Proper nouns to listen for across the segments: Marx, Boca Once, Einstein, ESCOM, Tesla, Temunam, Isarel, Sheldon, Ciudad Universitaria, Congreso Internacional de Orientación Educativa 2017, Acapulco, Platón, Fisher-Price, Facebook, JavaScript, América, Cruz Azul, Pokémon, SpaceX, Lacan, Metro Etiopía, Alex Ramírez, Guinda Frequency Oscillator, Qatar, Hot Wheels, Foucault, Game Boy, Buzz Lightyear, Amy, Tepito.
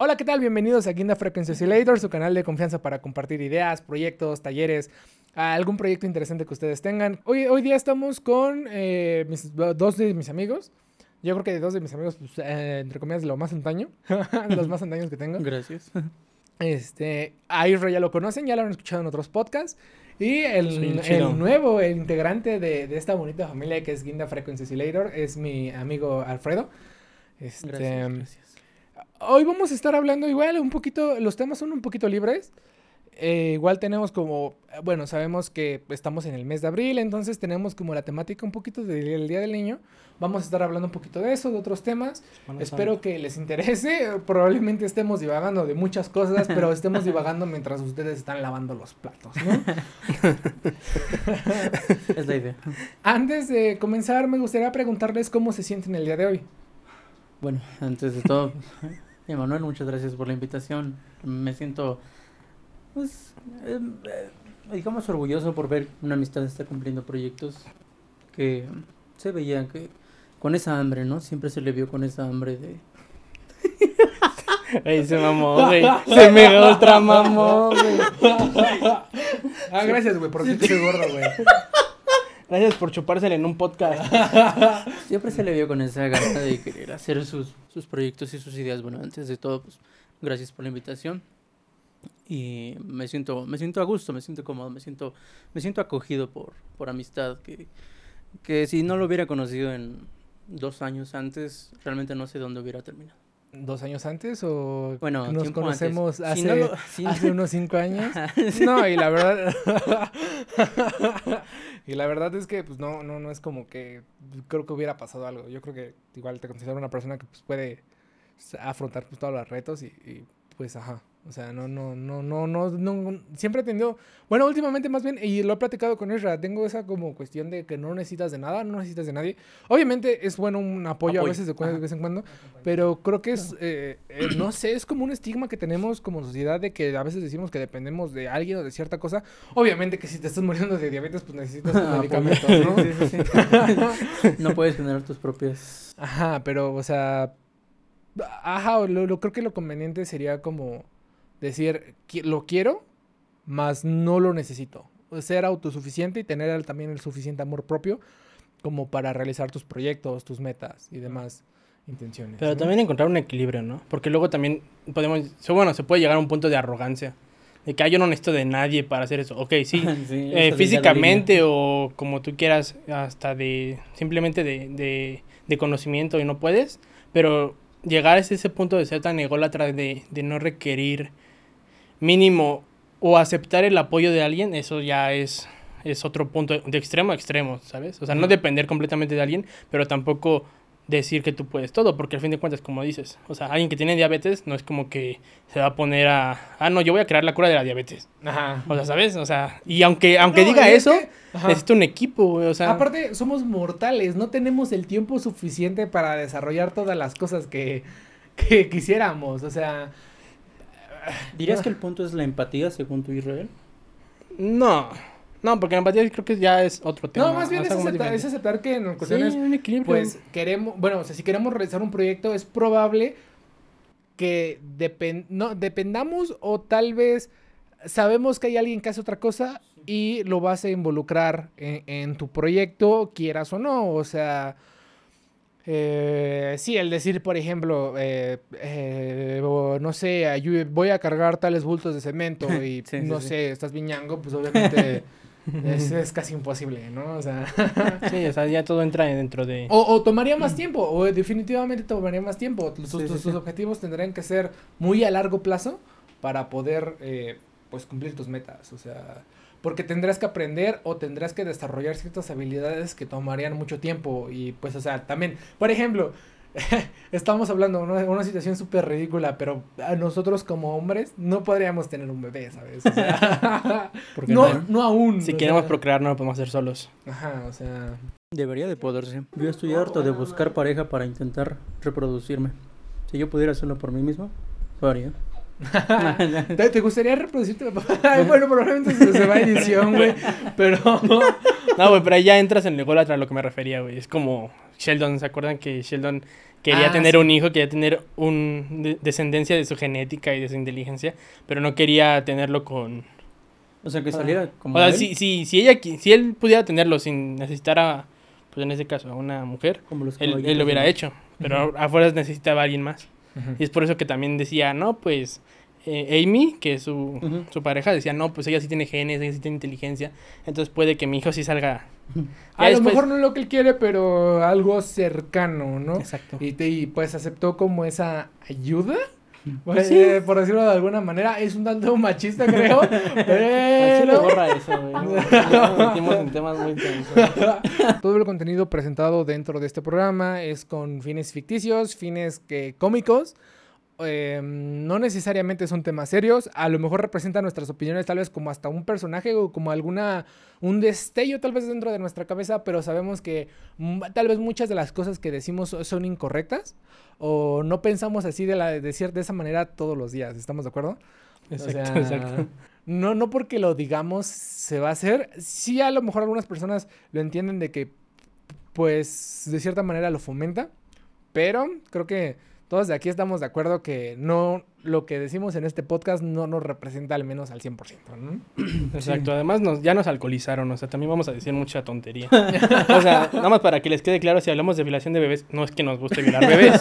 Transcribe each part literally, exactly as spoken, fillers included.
Hola, ¿qué tal? Bienvenidos a Guinda Frequency Oscillator, su canal de confianza para compartir ideas, proyectos, talleres, algún proyecto interesante que ustedes tengan. Hoy, hoy día estamos con eh, mis, dos de mis amigos. Yo creo que dos de mis amigos, pues, eh, entre comillas, lo más antaño. Los más antaños que tengo. Gracias. Este, a Israel ya lo conocen, ya lo han escuchado en otros podcasts. Y el, el nuevo, el integrante de, de esta bonita familia que es Guinda Frequency Oscillator es mi amigo Alfredo. Este, gracias, gracias. Hoy vamos a estar hablando igual un poquito, los temas son un poquito libres, eh, igual tenemos como, bueno, sabemos que estamos en el mes de abril, entonces tenemos como la temática un poquito del Día del Niño, vamos a estar hablando un poquito de eso, de otros temas, bueno, espero sabe. que les interese, probablemente estemos divagando de muchas cosas, pero estemos divagando mientras ustedes están lavando los platos, ¿no? Es la idea. Antes de comenzar, me gustaría preguntarles cómo se sienten el día de hoy. Bueno, antes de todo, Emmanuel, muchas gracias por la invitación. Me siento, pues, eh, digamos, orgulloso por ver una amistad estar cumpliendo proyectos que se veían que con esa hambre, ¿no? Siempre se le vio con esa hambre de... Ey, se mamó, güey. Se me otra mamó, güey. Ah, gracias, güey, por sí, sentirse gordo, güey. Gracias por chupársela en un podcast. Siempre se le vio con esa gana de querer hacer sus, sus proyectos y sus ideas. Bueno, antes de todo, pues, gracias por la invitación. Y me siento, me siento a gusto, me siento cómodo, me siento, me siento acogido por, por amistad. Que, que si no lo hubiera conocido en dos años antes, realmente no sé dónde hubiera terminado. ¿Dos años antes o bueno, nos conocemos hace, si no lo, si hace no... unos cinco años? No, y la verdad... y la verdad es que, pues, no, no, no es como que... Creo que hubiera pasado algo. Yo creo que igual te considero una persona que, pues, puede afrontar, pues, todos los retos y, y, pues, ajá. O sea, no, no, no, no, no, no... Siempre he tenido... Bueno, últimamente más bien, y lo he platicado con Isra, tengo esa como cuestión de que no necesitas de nada, no necesitas de nadie. Obviamente es bueno un apoyo, apoyo. a veces de, de vez en cuando, pero creo que es... Eh, eh, no sé, es como un estigma que tenemos como sociedad de que a veces decimos que dependemos de alguien o de cierta cosa. Obviamente que si te estás muriendo de diabetes, pues necesitas ah, medicamentos, ¿no? Sí, sí, sí. No puedes generar tus propias... Ajá, pero, o sea... Ajá, lo, lo creo que lo conveniente sería como... Decir, lo quiero, mas no lo necesito. Ser autosuficiente y tener también el suficiente amor propio como para realizar tus proyectos, tus metas y demás intenciones. Pero, ¿no?, también encontrar un equilibrio, ¿no? Porque luego también podemos... Bueno, se puede llegar a un punto de arrogancia. De que ah, yo no necesito de nadie para hacer eso. Ok, sí. sí eh, físicamente o como tú quieras, hasta de... Simplemente de, de, de conocimiento y no puedes. Pero llegar a ese punto de ser tan ególatra de, de no requerir... mínimo o aceptar el apoyo de alguien, eso ya es, es otro punto de extremo a extremo, ¿sabes? O sea, no depender completamente de alguien, pero tampoco decir que tú puedes todo, porque al fin de cuentas, como dices, o sea, alguien que tiene diabetes no es como que se va a poner a... Ah, no, yo voy a crear la cura de la diabetes. Ajá. O sea, ¿sabes? O sea, y aunque aunque no, diga es eso, que, necesito un equipo, o sea... Aparte, somos mortales, no tenemos el tiempo suficiente para desarrollar todas las cosas que, que quisiéramos, o sea... ¿Dirías que el punto es la empatía, según tu Israel? No, no, porque la empatía creo que ya es otro tema. No, más bien es aceptar, es aceptar que en ocasiones, sí, un equilibrio. Pues, queremos, bueno, o sea, si queremos realizar un proyecto, es probable que depend, no, dependamos o tal vez sabemos que hay alguien que hace otra cosa y lo vas a involucrar en, en tu proyecto, quieras o no, o sea... Eh, sí, el decir, por ejemplo, eh, eh, no sé, yo voy a cargar tales bultos de cemento y sí, no sí, sé, sí. estás viñango, pues obviamente es, es casi imposible, ¿no? O sea, sí, o sea, ya todo entra dentro de... O, o tomaría más tiempo, o definitivamente tomaría más tiempo. Sus, sí, tus, sí, tus objetivos tendrían que ser muy a largo plazo para poder, eh, pues, cumplir tus metas, o sea... Porque tendrás que aprender o tendrás que desarrollar ciertas habilidades que tomarían mucho tiempo. Y, pues, o sea, también, por ejemplo, estamos hablando de una, una situación súper ridícula, pero a nosotros como hombres no podríamos tener un bebé, ¿sabes? O sea, no, no, no aún. Si queremos sea, procrear, no lo podemos hacer solos. Ajá, o sea. Debería de poderse. Yo estoy harto de buscar pareja para intentar reproducirme. Si yo pudiera hacerlo por mí mismo, lo haría. ¿Te, ¿Te gustaría reproducirte? Bueno, probablemente se va a edición, güey. Pero, No, güey, pero ahí ya entras en el gol atrás, a lo que me refería, güey. Es como Sheldon, ¿se acuerdan que Sheldon quería ah, tener sí. un hijo, quería tener un de descendencia de su genética y de su inteligencia, pero no quería tenerlo con... O sea, que saliera como... O sea, si, si, si, ella, si él pudiera tenerlo sin necesitar a, pues en este caso, a una mujer, como los él, él lo hubiera ¿no? hecho, pero uh-huh. afuera necesitaba a alguien más. Uh-huh. Y es por eso que también decía, no, pues... Amy, que es su, uh-huh. su pareja, decía, no, pues ella sí tiene genes, ella sí tiene inteligencia, entonces puede que mi hijo sí salga. A lo después... mejor no es lo que él quiere, pero algo cercano, ¿no? Exacto. Y, te, y pues aceptó como esa ayuda, pues, ¿sí? eh, por decirlo de alguna manera, es un tanto machista, creo, pero... borra eso, güey. Nos metimos en temas muy intensos. Todo el contenido presentado dentro de este programa es con fines ficticios, fines que, cómicos, Eh, no necesariamente son temas serios. A lo mejor representan nuestras opiniones, tal vez como hasta un personaje o como alguna un destello tal vez dentro de nuestra cabeza, pero sabemos que m- tal vez muchas de las cosas que decimos son incorrectas o no pensamos así de, la, de, cier- de esa manera todos los días. ¿Estamos de acuerdo? Exacto, o sea, exacto. No, no porque lo digamos se va a hacer. Sí, a lo mejor algunas personas lo entienden de que pues de cierta manera lo fomenta, pero creo que todos de aquí estamos de acuerdo que no, lo que decimos en este podcast no nos representa al menos al cien por ciento, ¿no? Exacto. Sí. Además, nos, ya nos alcoholizaron. O sea, también vamos a decir mucha tontería. O sea, nada más para que les quede claro, si hablamos de violación de bebés, no es que nos guste violar bebés,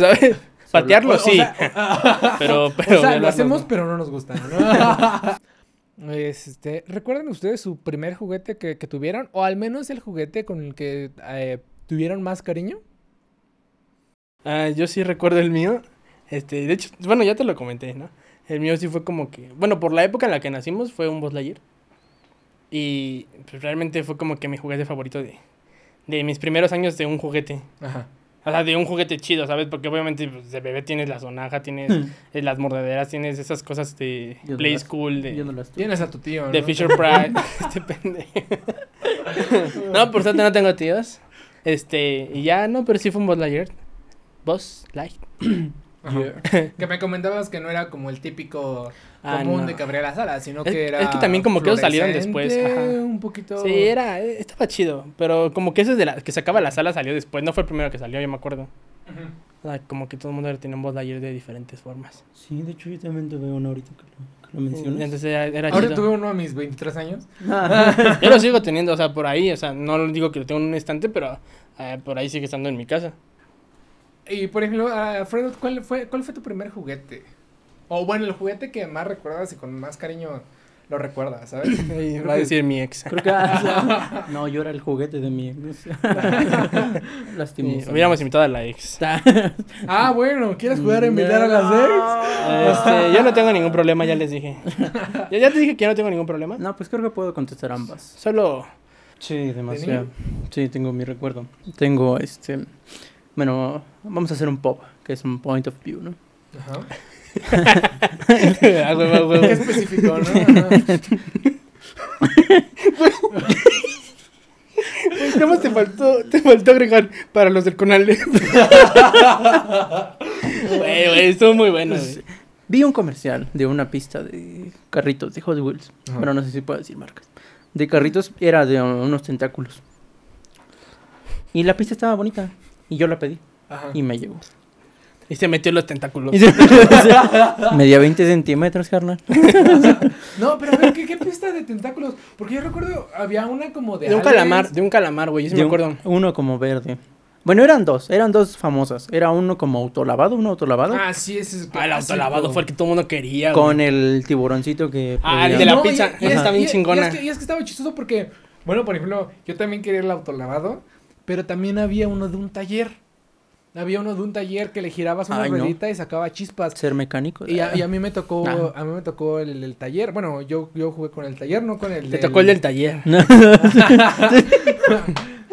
¿sabes? Patearlo, o, sí. O sea, pero, pero o sea, lo hacemos, no. pero no nos gusta, ¿no? Este, ¿recuerdan ustedes su primer juguete que, que tuvieron? O al menos el juguete con el que eh, tuvieron más cariño. Ah, yo sí recuerdo el mío, este, de hecho, bueno, ya te lo comenté, ¿no? El mío sí fue como que, bueno, por la época en la que nacimos fue un Buzz Lightyear. Y pues, realmente fue como que mi juguete favorito de, de mis primeros años de un juguete. Ajá. O sea, de un juguete chido, ¿sabes? Porque obviamente pues, de bebé tienes la sonaja, tienes mm. eh, las mordaderas, tienes esas cosas de yo Play no School. De, yo no las tienes a tu tío, ¿no? De Fisher-Price. Este pendejo. No, por suerte no tengo tíos. Este, y ya, no, pero sí fue un Buzz Lightyear. Buzz Lightyear. Yeah. Que me comentabas que no era como el típico común ah, no. de Cabrera Sala, sino es, que era. Es que también como que ellos salieron después. Ajá. Un poquito. Sí, era, estaba chido, pero como que ese es de la que sacaba la sala salió después, no fue el primero que salió, yo me acuerdo. Uh-huh. O sea, como que todo el mundo tenía un Buzz Lightyear de diferentes formas. Sí, de hecho yo también tuve uno ahorita que lo, que lo mencionas. Entonces era, era Ahora chido. Tuve uno a mis veintitrés años. Ah. Yo lo sigo teniendo, o sea, por ahí, o sea, no digo que lo tengo en un estante, pero eh, por ahí sigue estando en mi casa. Y, por ejemplo, Alfredo, ¿cuál fue, ¿cuál fue tu primer juguete? O, bueno, el juguete que más recuerdas y con más cariño lo recuerdas, ¿sabes? Sí, va a decir que, mi ex. Creo que, ah, no, yo era el juguete de mi ex. Lastimoso. Sí, hubiéramos invitado a la ex. Ah, bueno, ¿quieres jugar a invitar a las ex? Este, yo no tengo ningún problema, ya les dije. ¿Ya, ¿Ya te dije que yo no tengo ningún problema? No, pues creo que puedo contestar ambas. Solo... Sí, demasiado. Sí, tengo mi recuerdo. Tengo, este... Bueno, vamos a hacer un pop, que es un point of view, ¿no? Ajá. Qué específico, ¿no? Pues nada más te faltó, te faltó agregar para los del Conal. Güey, güey, estuvo muy bueno. Pues, vi un comercial de una pista de carritos de Hot Wheels, ajá. Pero no sé si puedo decir marcas. De carritos, era de unos tentáculos. Y la pista estaba bonita. Y yo la pedí. Ajá. Y me llegó. Y se metió en los tentáculos. Medía veinte centímetros, carnal. No, pero a ver, ¿qué, ¿qué pista de tentáculos? Porque yo recuerdo, había una como de... De un calamar, de un calamar, güey, yo sí me acuerdo. Uno como verde. Bueno, eran dos, eran dos famosas. Era uno como autolavado, uno autolavado. Ah, sí, ese es... Ah, el autolavado fue el que todo el mundo quería, güey. Con el tiburoncito que... Ah, el de la no, pizza, y, y está bien y, chingona. Y es, que, y es que estaba chistoso porque, bueno, por ejemplo, yo también quería el autolavado. Pero también había uno de un taller. Había uno de un taller que le girabas una Ay, ruedita no. y sacaba chispas. Ser mecánico. Y a, y a mí me tocó ah. a mí me tocó el, el taller. Bueno, yo, yo jugué con el taller, no con el Te del... tocó el del taller. No,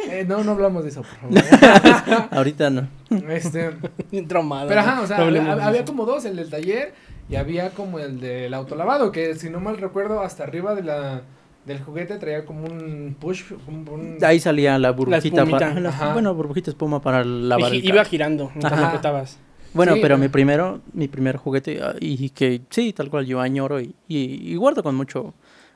eh, no, no hablamos de eso, por favor. Ahorita no. Este... Tromado. Pero ajá, o sea, no a, había como dos, el del taller y había como el del autolavado, que si no mal recuerdo, hasta arriba de la... Del juguete traía como un push. Un, un... Ahí salía la burbujita. La para, la, bueno, burbujita espuma para lavar. Y, el iba girando mientras lo apretabas. Bueno, sí, pero ajá. mi primero, mi primer juguete, y que sí, tal cual yo añoro y, y, y guardo con mucho,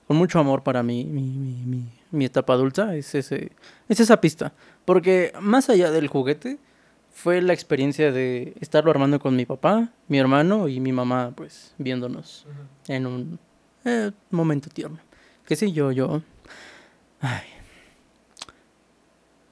con mucho amor para mí, mi, mi, mi, mi etapa adulta es, ese, es esa pista. Porque más allá del juguete, fue la experiencia de estarlo armando con mi papá, mi hermano y mi mamá, pues, viéndonos uh-huh. en un eh, momento tierno. Que sí, yo, yo... Ay.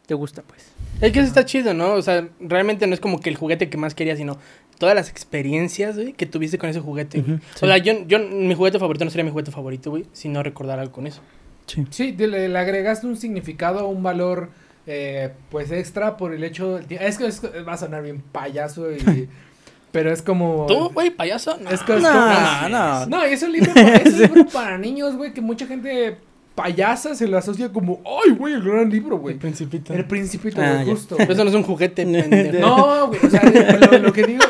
Te gusta, pues. Es que eso está chido, ¿no? O sea, realmente no es como que el juguete que más quería, sino todas las experiencias, güey, que tuviste con ese juguete. Uh-huh, sí. O sea, yo, yo, mi juguete favorito no sería mi juguete favorito, güey, si no recordar algo con eso. Sí. Sí, le, le agregaste un significado, un valor... Eh, pues extra por el hecho de, es que es, va a sonar bien payaso y, pero es como tú, güey, payaso no, es que es no, como, no, no, no, y es un libro, es un libro para niños, güey, que mucha gente payasa se lo asocia como, ay, güey, el gran libro, güey, el Principito, el Principito, ah, de gusto, eso no es un juguete, pendejo. No, güey, o sea, lo, lo que digo,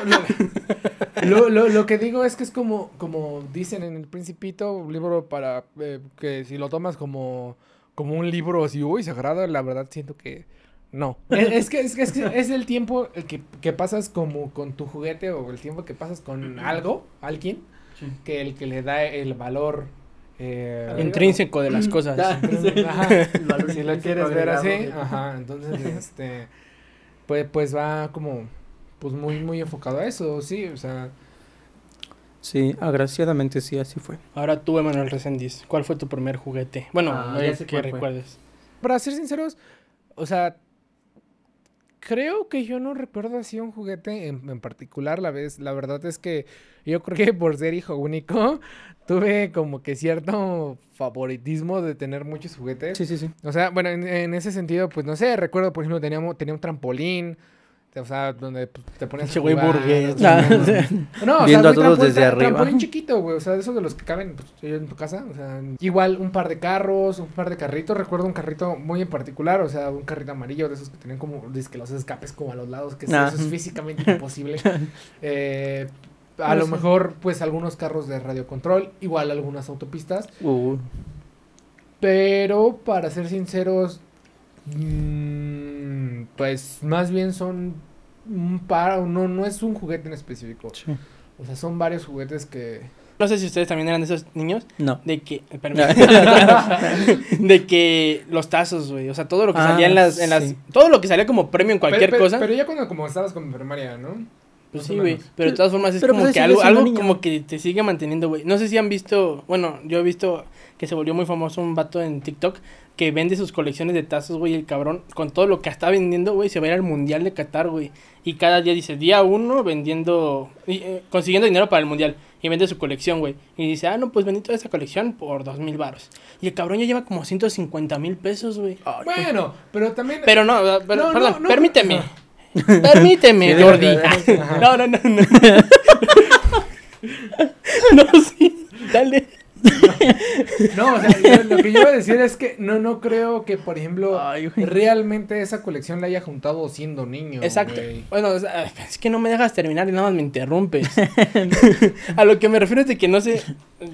lo, lo, lo que digo es que es como, como dicen en el Principito, un libro para eh, que si lo tomas como como un libro así, uy, sagrado, la verdad siento que no. Es, es, que, es, que, es que es el tiempo que, que pasas como con tu juguete o el tiempo que pasas con algo, alguien, sí. que el que le da el valor... Eh, intrínseco de las cosas. Da, sí. Ajá, el valor si lo quieres ver así, que... ajá, entonces, este, pues, pues va como, pues muy, muy enfocado a eso, sí, o sea. Sí, agraciadamente sí, así fue. Ahora tú, Emmanuel Resendiz, ¿cuál fue tu primer juguete? Bueno, ah, no es que recuerdes. Para ser sinceros, o sea, creo que yo no recuerdo así un juguete en, en particular, la vez, la verdad es que yo creo que por ser hijo único, tuve como que cierto favoritismo de tener muchos juguetes. Sí, sí, sí. O sea, bueno, en, en ese sentido, pues no sé, recuerdo, por ejemplo, teníamos, tenía un trampolín. O sea, donde te pones a jugar, burgués, no, no, no. No, o viendo sea, a todos trampolín, desde arriba. Trampolín chiquito, güey, o sea, esos de los que caben pues, en tu casa, o sea, igual un par de carros, un par de carritos, recuerdo un carrito muy en particular, o sea, un carrito amarillo de esos que tenían como, es que los escapes como a los lados, que nah. Eso es físicamente imposible, eh, a no lo sé. Mejor, pues, algunos carros de radiocontrol, igual algunas autopistas, uh. pero para ser sinceros, Mm, pues más bien son un par, no, no es un juguete en específico, sí. O sea, son varios juguetes que... No sé si ustedes también eran de esos niños. No. De que, permítanme, no. De que los tazos, güey, o sea, todo lo que ah, salía en las, en las sí. todo lo que salía como premio en cualquier pero, cosa. Pero ya cuando como estabas con mi primaria, ¿no? Pues sí, güey, pero de todas formas es pero, como pues, que algo, algo como que te sigue manteniendo, güey. No sé si han visto, bueno, yo he visto que se volvió muy famoso un vato en TikTok que vende sus colecciones de tazos, güey, el cabrón, con todo lo que está vendiendo, güey, se va a ir al Mundial de Qatar, güey. Y cada día dice, día uno vendiendo, eh, consiguiendo dinero para el Mundial. Y vende su colección, güey. Y dice, ah, no, pues vendí toda esa colección por dos mil baros. Y el cabrón ya lleva como ciento cincuenta mil pesos, güey. Bueno, pero también... Pero no, pero, no perdón, no, no, permíteme. No. Permíteme, sí, Jordi. No, no, no, no. No, sí, dale. No, no, o sea, lo, lo que yo iba a decir es que no, no creo que, por ejemplo, ay, realmente esa colección la haya juntado siendo niño. Exacto. Wey. Bueno, o sea, es que no me dejas terminar y nada más me interrumpes. A lo que me refiero es de que no sé,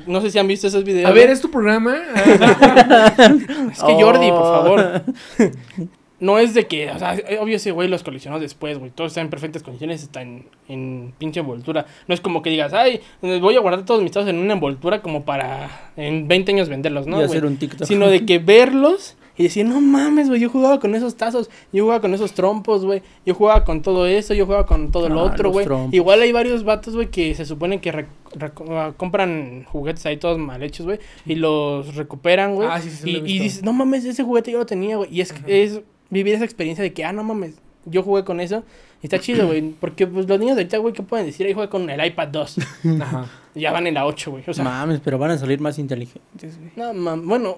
no sé si han visto esos videos. A ver, ¿es tu programa? Es que oh. Jordi, por favor. No es de que, o sea, obvio ese güey los coleccionó después, güey, todos están en perfectas condiciones, están en, en pinche envoltura. No es como que digas, ay, voy a guardar todos mis tazos en una envoltura como para en veinte años venderlos, ¿no? Y hacer un TikTok. Sino de que verlos y decir, no mames, güey, yo jugaba con esos tazos, yo jugaba con esos trompos, güey, yo jugaba con todo eso, yo jugaba con todo ah, lo otro, güey. Igual hay varios vatos, güey, que se supone que rec- rec- compran juguetes ahí todos mal hechos, güey, y los recuperan, güey. Ah, sí, sí, y, y dices, no mames, ese juguete yo lo tenía, güey, y es... es vivir esa experiencia de que, ah, no mames, yo jugué con eso. Y está chido, güey, porque pues los niños de ahorita, güey, ¿qué pueden decir? Ahí jugué con el iPad dos. Ajá. Ya van en la ocho, güey, o sea. Mames, pero van a salir más inteligentes, güey. No, mames, bueno.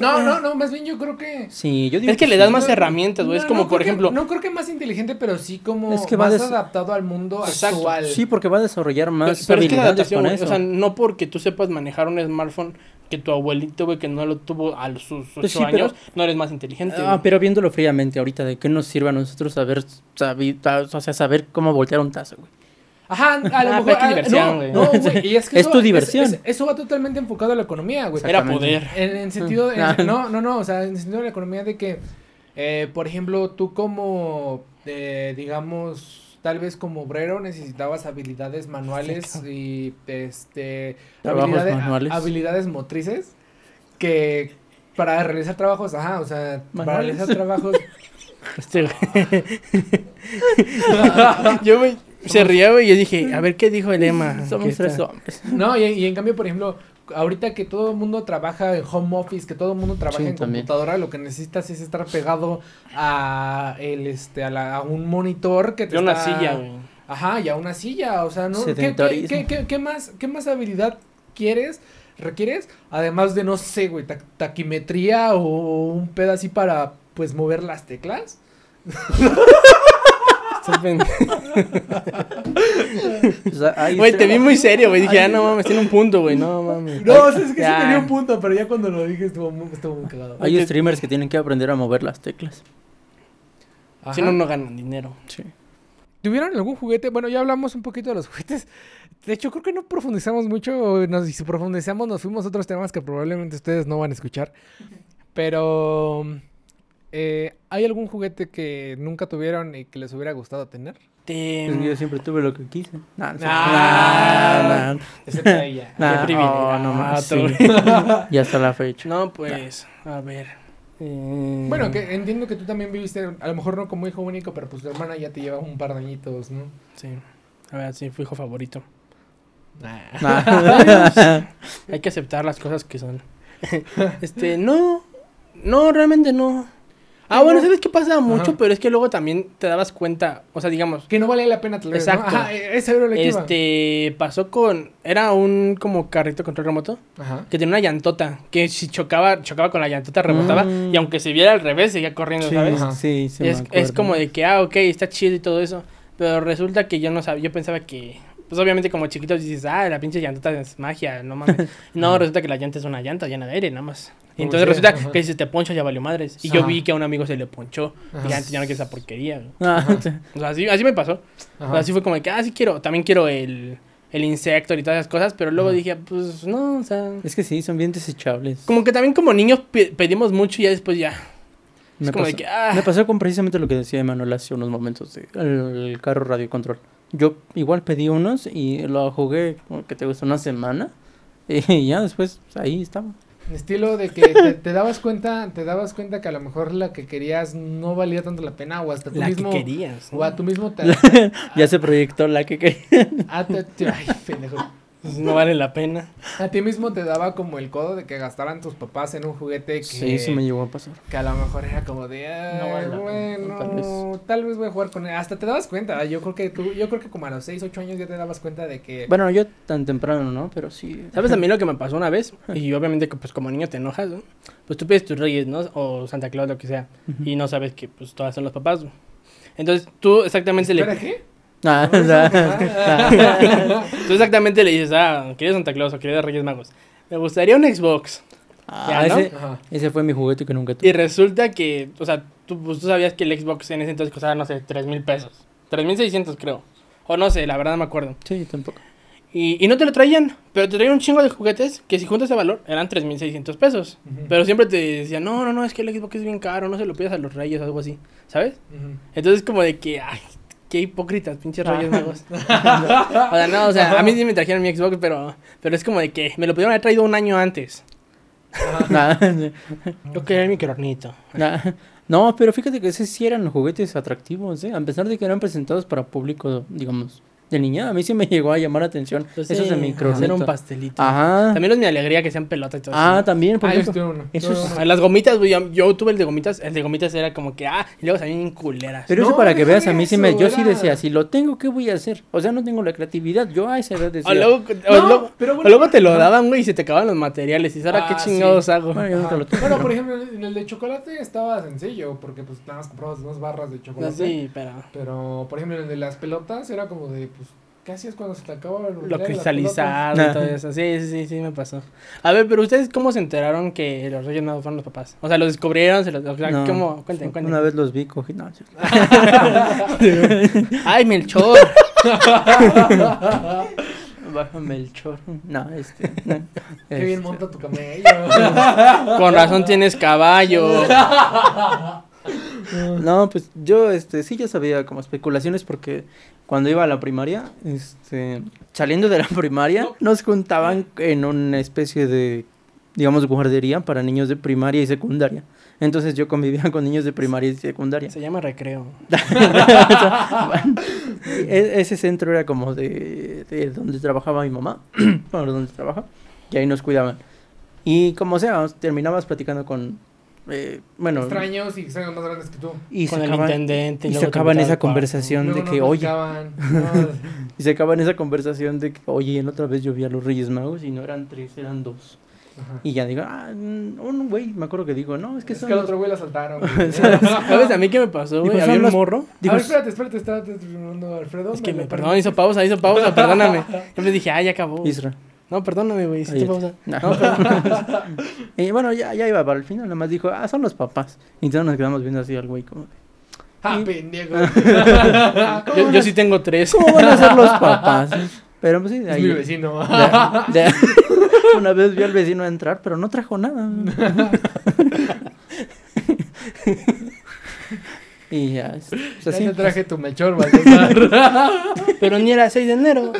No, no, no, más bien yo creo que... Sí, yo digo es que, que le das sí, más no, herramientas, güey, no, es como, no, por ejemplo... Que, no creo que más inteligente, pero sí como es que más des... adaptado al mundo exacto. actual. Sí, porque va a desarrollar más pero, pero habilidades es que con eso. O sea, no porque tú sepas manejar un smartphone... Que tu abuelito, güey, que no lo tuvo a sus ocho pues sí, años, pero, no eres más inteligente. Ah, güey. Pero viéndolo fríamente ahorita, ¿de qué nos sirve a nosotros saber, saber, o sea, saber cómo voltear un tazo, güey? Ajá, a lo ah, mejor... A, diversión, no, no, güey, y es que... es eso, tu diversión. Es, es, eso va totalmente enfocado a la economía, güey. Era poder. En, en sentido... En, no, no, no, o sea, en el sentido de la economía de que, eh, por ejemplo, tú como, eh, digamos... Tal vez como obrero necesitabas habilidades manuales exacto. y este habilidades, manuales. habilidades motrices que Para realizar trabajos, ajá, o sea, ¿Manuales? Para realizar trabajos. Este güey. Yo me, se ría, güey, y yo dije, a ver qué dijo el Emma. Somos tres hombres. No, y, y en cambio, por ejemplo, ahorita que todo el mundo trabaja en home office, que todo el mundo trabaja sí, en también. computadora, lo que necesitas es estar pegado a el este a, la, a un monitor que te y está... una silla, güey. Ajá, y a una silla, o sea, ¿no? ¿Qué, qué, qué, qué, qué, más, ¿Qué más habilidad quieres? ¿Requieres? Además de, no sé, güey, ta- taquimetría o un pedo así para, pues, mover las teclas. O sea, güey, te vi muy serio, güey. Dije, ah, no mames, tiene un punto, güey. No mames. No, o sea, es que ya. sí tenía un punto, pero ya cuando lo dije estuvo muy, estuvo muy cagado. Hay Porque... streamers que tienen que aprender a mover las teclas. Ajá. Si no, no ganan dinero. Sí. ¿Tuvieron algún juguete? Bueno, ya hablamos un poquito de los juguetes. De hecho, creo que no profundizamos mucho. Nos, si profundizamos, nos fuimos a otros temas que probablemente ustedes no van a escuchar. Pero... Eh, ¿hay algún juguete que nunca tuvieron y que les hubiera gustado tener? Pues yo siempre tuve lo que quise. No, no, no, no. Excepto ella. Nah, oh, no más, sí. Y hasta la fecha. No, pues, nah. a ver... Eh... Bueno, que entiendo que tú también viviste, a lo mejor no como hijo único, pero pues tu hermana ya te lleva un par de añitos, ¿no? Sí, a ver, sí, fui hijo favorito. Nah. Nah. Hay que aceptar las cosas que son. Este, no, no, realmente no. Ah, bueno, ¿sabes qué pasa mucho? Ajá. Pero es que luego también te dabas cuenta, o sea, digamos... Que no valía la pena. Tal vez, exacto. ¿No? Ajá, ese era lo que iba. Este, pasó con... Era un como carrito control remoto. Ajá. Que tenía una llantota. Que si chocaba, chocaba con la llantota, rebotaba. Mm. Y aunque se viera al revés, seguía corriendo, sí, ¿sabes? Ajá. Sí, sí, es, es como de que, ah, ok, está chido y todo eso. Pero resulta que yo no sabía, yo pensaba que... Pues obviamente como chiquitos dices, ah, la pinche llantota es magia, no mames. No, resulta que la llanta es una llanta llena de aire, nada más. Y entonces resulta ajá. que si te poncho ya valió madres. Y ajá. yo vi que a un amigo se le ponchó. Ajá. Y antes ya no quiero esa porquería. O sea, así, así me pasó. O sea, así fue como de que, ah, sí quiero, también quiero el, el insecto y todas esas cosas. Pero luego ajá. dije, pues no, o sea. Es que sí, son bien desechables. Como que también como niños pe- pedimos mucho y ya después ya. Me, es como pasó, de que, ah. me pasó con precisamente lo que decía Emmanuel hace unos momentos, de, el, el carro radio control. Yo igual pedí unos y lo jugué, como que te gustó, una semana. Y ya después ahí estaba. Estilo de que te, te dabas cuenta, te dabas cuenta que a lo mejor la que querías no valía tanto la pena, o hasta tú la mismo. La que querías. O ¿no? a tú mismo te. La, a, ya se proyectó la que querías. A te, te, ay, pendejo. No vale la pena. A ti mismo te daba como el codo de que gastaran tus papás en un juguete que... Sí, sí me llegó a pasar. Que a lo mejor era como de... No vale la bueno, pena, tal vez. Tal vez voy a jugar con él. Hasta te dabas cuenta. Yo creo que tú, yo creo que como a los seis, ocho años ya te dabas cuenta de que... Bueno, yo tan temprano, ¿no? Pero sí... ¿Sabes a mí lo que me pasó una vez? Y obviamente que pues como niño te enojas, ¿no? Pues tú pides tus reyes, ¿no? O Santa Claus, lo que sea. Uh-huh. Y no sabes que pues todas son los papás, ¿no? Entonces tú exactamente le... ¿Para qué? Ah, no, no, no, no. Tú exactamente le dices, ah, querido Santa Claus o querido Reyes Magos, me gustaría un Xbox. Ah, ya, ¿no? ese, ese fue mi juguete que nunca tuve. Y resulta que, o sea, tú, pues, tú sabías que el Xbox en ese entonces costaba, no sé, tres mil pesos. tres mil seiscientos creo. O no sé, la verdad no me acuerdo. Sí, tampoco. Y, y no te lo traían, pero te traían un chingo de juguetes que si juntas de valor eran tres mil seiscientos pesos. Uh-huh. Pero siempre te decían, no, no, no, es que el Xbox es bien caro, no se lo pidas a los Reyes o algo así, ¿sabes? Uh-huh. Entonces como de que, ay... Qué hipócritas, pinches ah. Reyes Magos. O sea, no, o sea, a mí sí me trajeron mi Xbox, pero pero es como de que me lo pudieron haber traído un año antes. Ah. Yo quería mi coronito. Nah. No, pero fíjate que esos sí eran juguetes atractivos, ¿eh? A pesar de que eran presentados para público, digamos, de niña, a mí sí me llegó a llamar la atención. Entonces, esos de mi coronito. Era un pastelito. Ajá. También es mi alegría que sean pelotas y todo ah, eso. Ah, también. Por ah, eso no, no, no. Las gomitas, güey, yo, yo tuve el de gomitas. El de gomitas era como que, ah, y luego salían culeras. Pero no, eso para que veas, eso, a mí sí me... Yo era... sí decía, si lo tengo, ¿qué voy a hacer? O sea, no tengo la creatividad. Yo a esa edad decía... O luego, no, o luego, pero bueno, o luego te lo daban, güey, y se te acababan los materiales. Y ahora, ah, ¿qué chingados sí. hago? Bueno, yo nunca lo tengo. Bueno, por ejemplo, en el de chocolate estaba sencillo, porque pues nada más comprabas dos barras de chocolate. No, sí, pero... Pero, por ejemplo, en el de las pelotas era como... Como de, pues, ¿qué hacías cuando se te acaba el... Lo cristalizado y todo eso. Sí, sí, sí, sí, me pasó. A ver, pero ¿ustedes cómo se enteraron que los Reyes no fueron los papás? O sea, ¿los descubrieron? Se los, o sea, no. ¿Cómo? Cuenten, cuenten. Una vez los vi cogiendo. ¡Ay, Melchor! Baja Melchor. No, este... No. Qué bien monta tu camello. Con razón tienes caballo. No, pues yo, este, sí ya sabía como especulaciones porque cuando iba a la primaria, este, saliendo de la primaria, no. nos juntaban en una especie de digamos, guardería para niños de primaria y secundaria. Entonces yo convivía con niños de primaria y secundaria. Se llama recreo. O sea, bueno, e- ese centro era como de, de donde trabajaba mi mamá, bueno, donde trabaja, y ahí nos cuidaban. Y como sea, terminabas platicando con... Eh, bueno, extraños y que sean más grandes que tú. Y con el acaban, intendente. Y, y luego se acaban esa conversación de que, oye... Y se acaban esa conversación de que, oye, en otra vez yo vi a los Reyes Magos y no eran tres, eran dos. Ajá. Y ya digo, ah, un güey, me acuerdo que digo, no, es que es son que al los... otro güey la saltaron. ¿Sabes a mí qué me pasó, güey? Había los... un morro. Digo, a ver, espérate, espérate, estaba terminando Alfredo. Es que me, me perdón, perdón, hizo pausa, hizo pausa, perdóname. Yo me dije, ah, ya acabó. Isra. No, perdóname, güey, hiciste pausa. No, no perdóname. Y bueno, ya, ya iba para el final, nomás dijo, ah, son los papás. Y entonces nos quedamos viendo así al güey, como que... ¡Ah, pendejo! yo, yo sí tengo tres. ¿Cómo van a ser los papás? Pero pues sí, de ahí... Es mi vecino. De, de, una vez vi al vecino entrar, pero no trajo nada. Y ya... Es, pues así, ya te traje pues, tu mechor, ¿vale? Pero ni era seis de enero.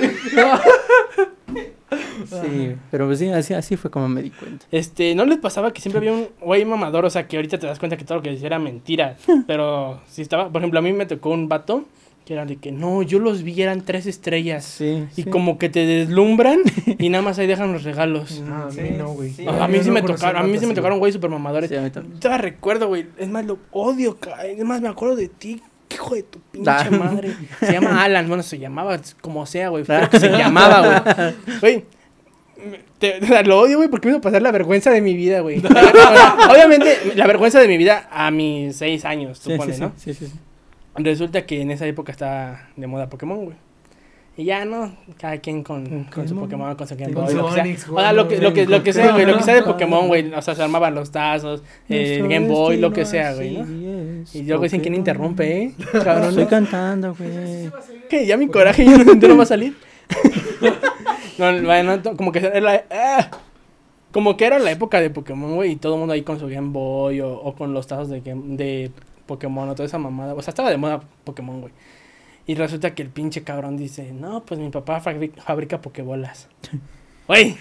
Sí, pero pues sí, así, así fue como me di cuenta. Este, ¿no les pasaba que siempre había un güey mamador? O sea, que ahorita te das cuenta que todo lo que decía era mentira. Pero si estaba, por ejemplo, a mí me tocó un vato que era de que, no, yo los vi, eran tres estrellas. Sí, y sí, como que te deslumbran y nada más ahí dejan los regalos. No, a mí sí, no, güey. Sí, a mí sí no me tocaron, a mí sí me, me tocaron, güey, super mamadores. Sí, te recuerdo, güey, es más, lo odio, es más, me acuerdo de ti. Hijo de tu pinche nah. madre. Se llama Alan, bueno, se llamaba como sea, güey. Nah. Se llamaba, güey. Güey, te, te, lo odio, güey, porque me hizo pasar la vergüenza de mi vida, güey. No. Obviamente, la vergüenza de mi vida a mis seis años, sí, supone, sí, ¿no? Sí, sí, sí. Resulta que en esa época estaba de moda Pokémon, güey. Y ya, ¿no? Cada quien con, con su Pokémon, con su Game Boy, lo que sea. O sea, lo que, lo que, lo que sea, güey, lo que sea de Pokémon, güey. O sea, se armaban los tazos, eh, el Game Boy, lo que sea, güey, ¿no? Y luego dicen, ¿quién interrumpe, eh? Cabrón, estoy cantando, güey. ¿Qué? Ya mi coraje, ya no va a salir. No, bueno, como que era la... Ah, como que era la época de Pokémon, güey, y todo el mundo ahí con su Game Boy o, o con los tazos de, game, de Pokémon o toda esa mamada. O sea, estaba de moda Pokémon, güey. Y resulta que el pinche cabrón dice, no, pues mi papá fabrica, fabrica pokebolas. Güey,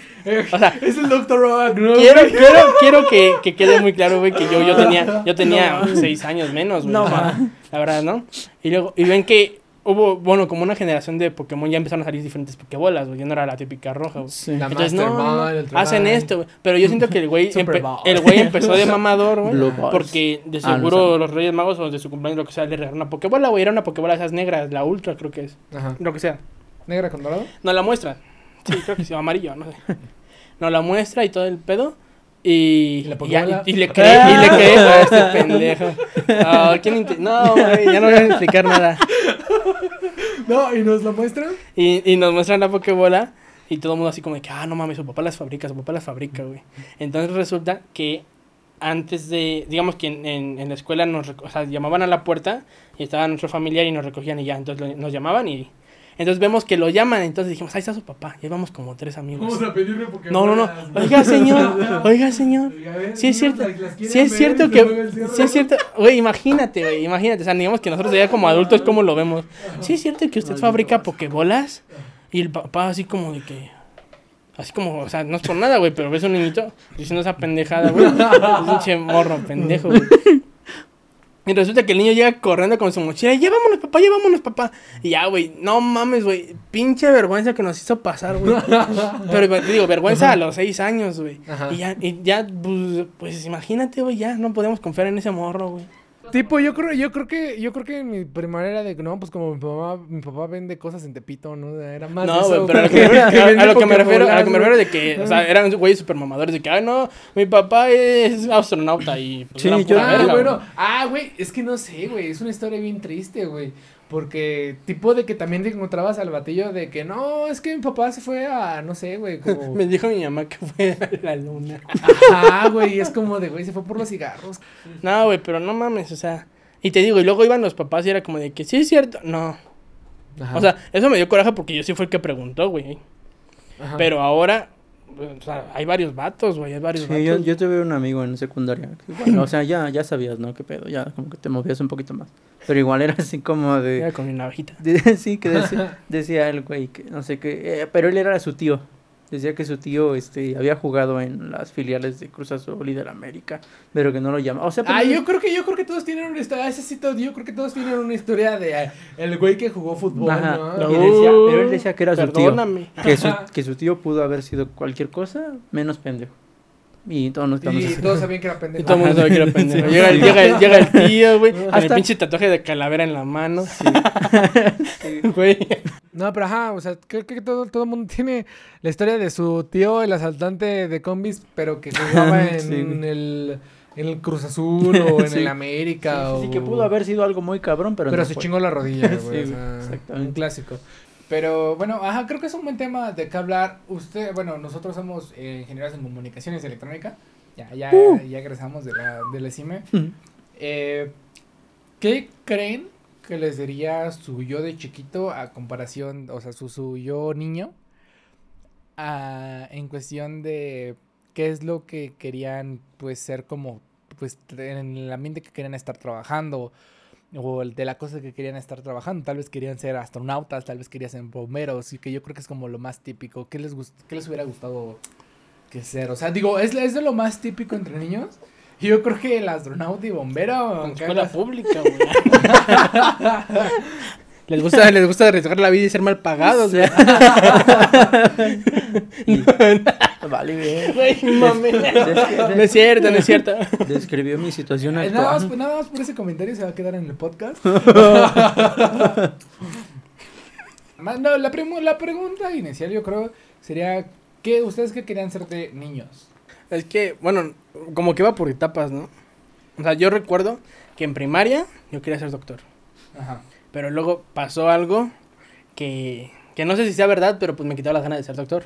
o sea, es el doctor Robot. No, quiero, no, quiero, no. quiero que, que quede muy claro, güey, que yo, yo tenía, yo tenía no. seis años menos, güey. No, o sea, la verdad, ¿no? Y luego, y ven que hubo, bueno, como una generación de Pokémon, ya empezaron a salir diferentes pokebolas, güey, ya no era la típica roja, güey. Sí. Entonces, no, Ball, hacen Ball. esto, güey. Pero yo siento que el güey, empe- el güey empezó de mamador, güey, porque de seguro ah, no sé. los Reyes Magos o de su cumpleaños, lo que sea, le regalaron una pokebola, güey, era una pokebola esas negras, la ultra, creo que es, ajá, lo que sea. ¿Negra con dorado? No, la muestra, sí, creo que sí, amarillo, no sé. No, la muestra y todo el pedo. Y, ¿La ya, y, y le creé, y le creé a este pendejo. Oh, ¿quién inte- no, güey, ya no voy a explicar nada. No, y nos la muestran. Y, y nos muestran la pokebola. Y todo el mundo así como de que, ah, no mames, su papá las fabrica, su papá las fabrica, güey. Entonces resulta que antes de, digamos que en, en, en la escuela nos, reco- o sea, llamaban a la puerta y estaba nuestro familiar y nos recogían y ya, entonces lo, nos llamaban y... Entonces vemos que lo llaman, entonces dijimos, ahí está su papá, ya vamos como tres amigos. Vamos a pedirle porque... No, no, no, oiga señor, oiga señor, sí es cierto, sí es cierto que, sí es cierto, güey, imagínate, güey, imagínate, o sea, digamos que nosotros ya como adultos, ¿cómo lo vemos? Sí es cierto que usted fabrica pokebolas y el papá así como de que... Así como, o sea, no es por nada, güey, pero ves un niñito diciendo esa pendejada, güey, pinche morro, pendejo, güey. Y resulta que el niño llega corriendo con su mochila y ya vámonos, papá, ya vámonos, papá. Y ya, güey, no mames, güey, pinche vergüenza que nos hizo pasar, güey. Pero digo, vergüenza, ajá, a los seis años, güey. Y ya, y ya, pues, pues imagínate, güey, ya no podemos confiar en ese morro, güey. Tipo, yo creo, yo creo que, yo creo que en mi primaria era de, no, pues como mi papá, mi papá vende cosas en Tepito, ¿no? Era más no, eso. No, güey, pero a, que, a, a lo que me refiero, a lo que me refiero de que, o sea, eran güeyes super mamadores de que, ay, no, mi papá es astronauta y... Pues, sí, yo... Ah, verga, bueno, güey. Ah, güey, es que no sé, güey, es una historia bien triste, güey. Porque, tipo de que también te encontrabas al batillo de que, no, es que mi papá se fue a, no sé, güey, como... Me dijo mi mamá que fue a la luna. Ajá, güey, es como de, güey, se fue por los cigarros. No, güey, pero no mames, o sea... Y te digo, y luego iban los papás y era como de que, sí, es cierto, no. Ajá. O sea, eso me dio coraje porque yo sí fui el que preguntó, güey. Ajá. Pero ahora... O sea, hay varios vatos, güey, hay varios sí, vatos. Yo, yo tuve un amigo en secundaria. Que, bueno, o sea, ya, ya sabías, ¿no? Qué pedo, ya como que te movías un poquito más. Pero igual era así como de... Era con una navajita. Sí, que decía, decía el güey, que no sé qué. Eh, pero él era su tío. Decía que su tío este había jugado en las filiales de Cruz Azul y del América, pero que no lo llama. O sea, ah, yo creo que yo creo que todos tienen una historia, ese sí, yo creo que todos tienen una historia de el güey que jugó fútbol, ajá, ¿no? Y decía, pero él decía que era Perdóname. su tío, que su, que su tío pudo haber sido cualquier cosa menos pendejo. Y todos nos estamos. Y así. Todos sabían que era pendejo. Y todo el mundo sabía que era pendejo. Sí. Llega, el, llega, el, llega el tío, güey. Hasta el pinche tatuaje de calavera en la mano. Sí. Güey. No, pero ajá, o sea, creo que todo, todo el mundo tiene la historia de su tío, el asaltante de combis, pero que jugaba en, sí, el, en el Cruz Azul o en sí. el América. Sí, sí, sí, o... sí, que pudo haber sido algo muy cabrón, pero. Pero no se fue. Chingó la rodilla, güey. Sí, o sea, exactamente. Un clásico. Pero bueno, ajá, creo que es un buen tema de qué hablar. Usted, bueno, nosotros somos eh, ingenieros en comunicaciones electrónica. Ya, ya, uh. ya egresamos de la, de la CIME. Mm. Eh, ¿Qué creen que les diría su yo de chiquito a comparación, o sea, su, su yo niño? A, en cuestión de qué es lo que querían, pues, ser como, pues, en el ambiente que querían estar trabajando. O el de la cosa que querían estar trabajando. Tal vez querían ser astronautas, tal vez querían ser bomberos. Y que yo creo que es como lo más típico. ¿Qué les, gust- qué les hubiera gustado que ser? O sea, digo, es, es de lo más típico entre niños. Y yo creo que el astronauta y bombero... En escuela las... pública, güey. Les gusta, les gusta arriesgar la vida y ser mal pagados, güey. No, vale, bien. Güey, mame. No es cierto, no es cierto. Describió mi situación actual. Nada más, nada más por ese comentario se va a quedar en el podcast. No, la, primo, la pregunta inicial yo creo sería, ¿qué, ¿ustedes qué querían ser de niños? Es que, bueno, como que iba por etapas, ¿no? O sea, yo recuerdo que en primaria yo quería ser doctor. Ajá. Pero luego pasó algo que, que no sé si sea verdad, pero pues me quitaba las ganas de ser doctor.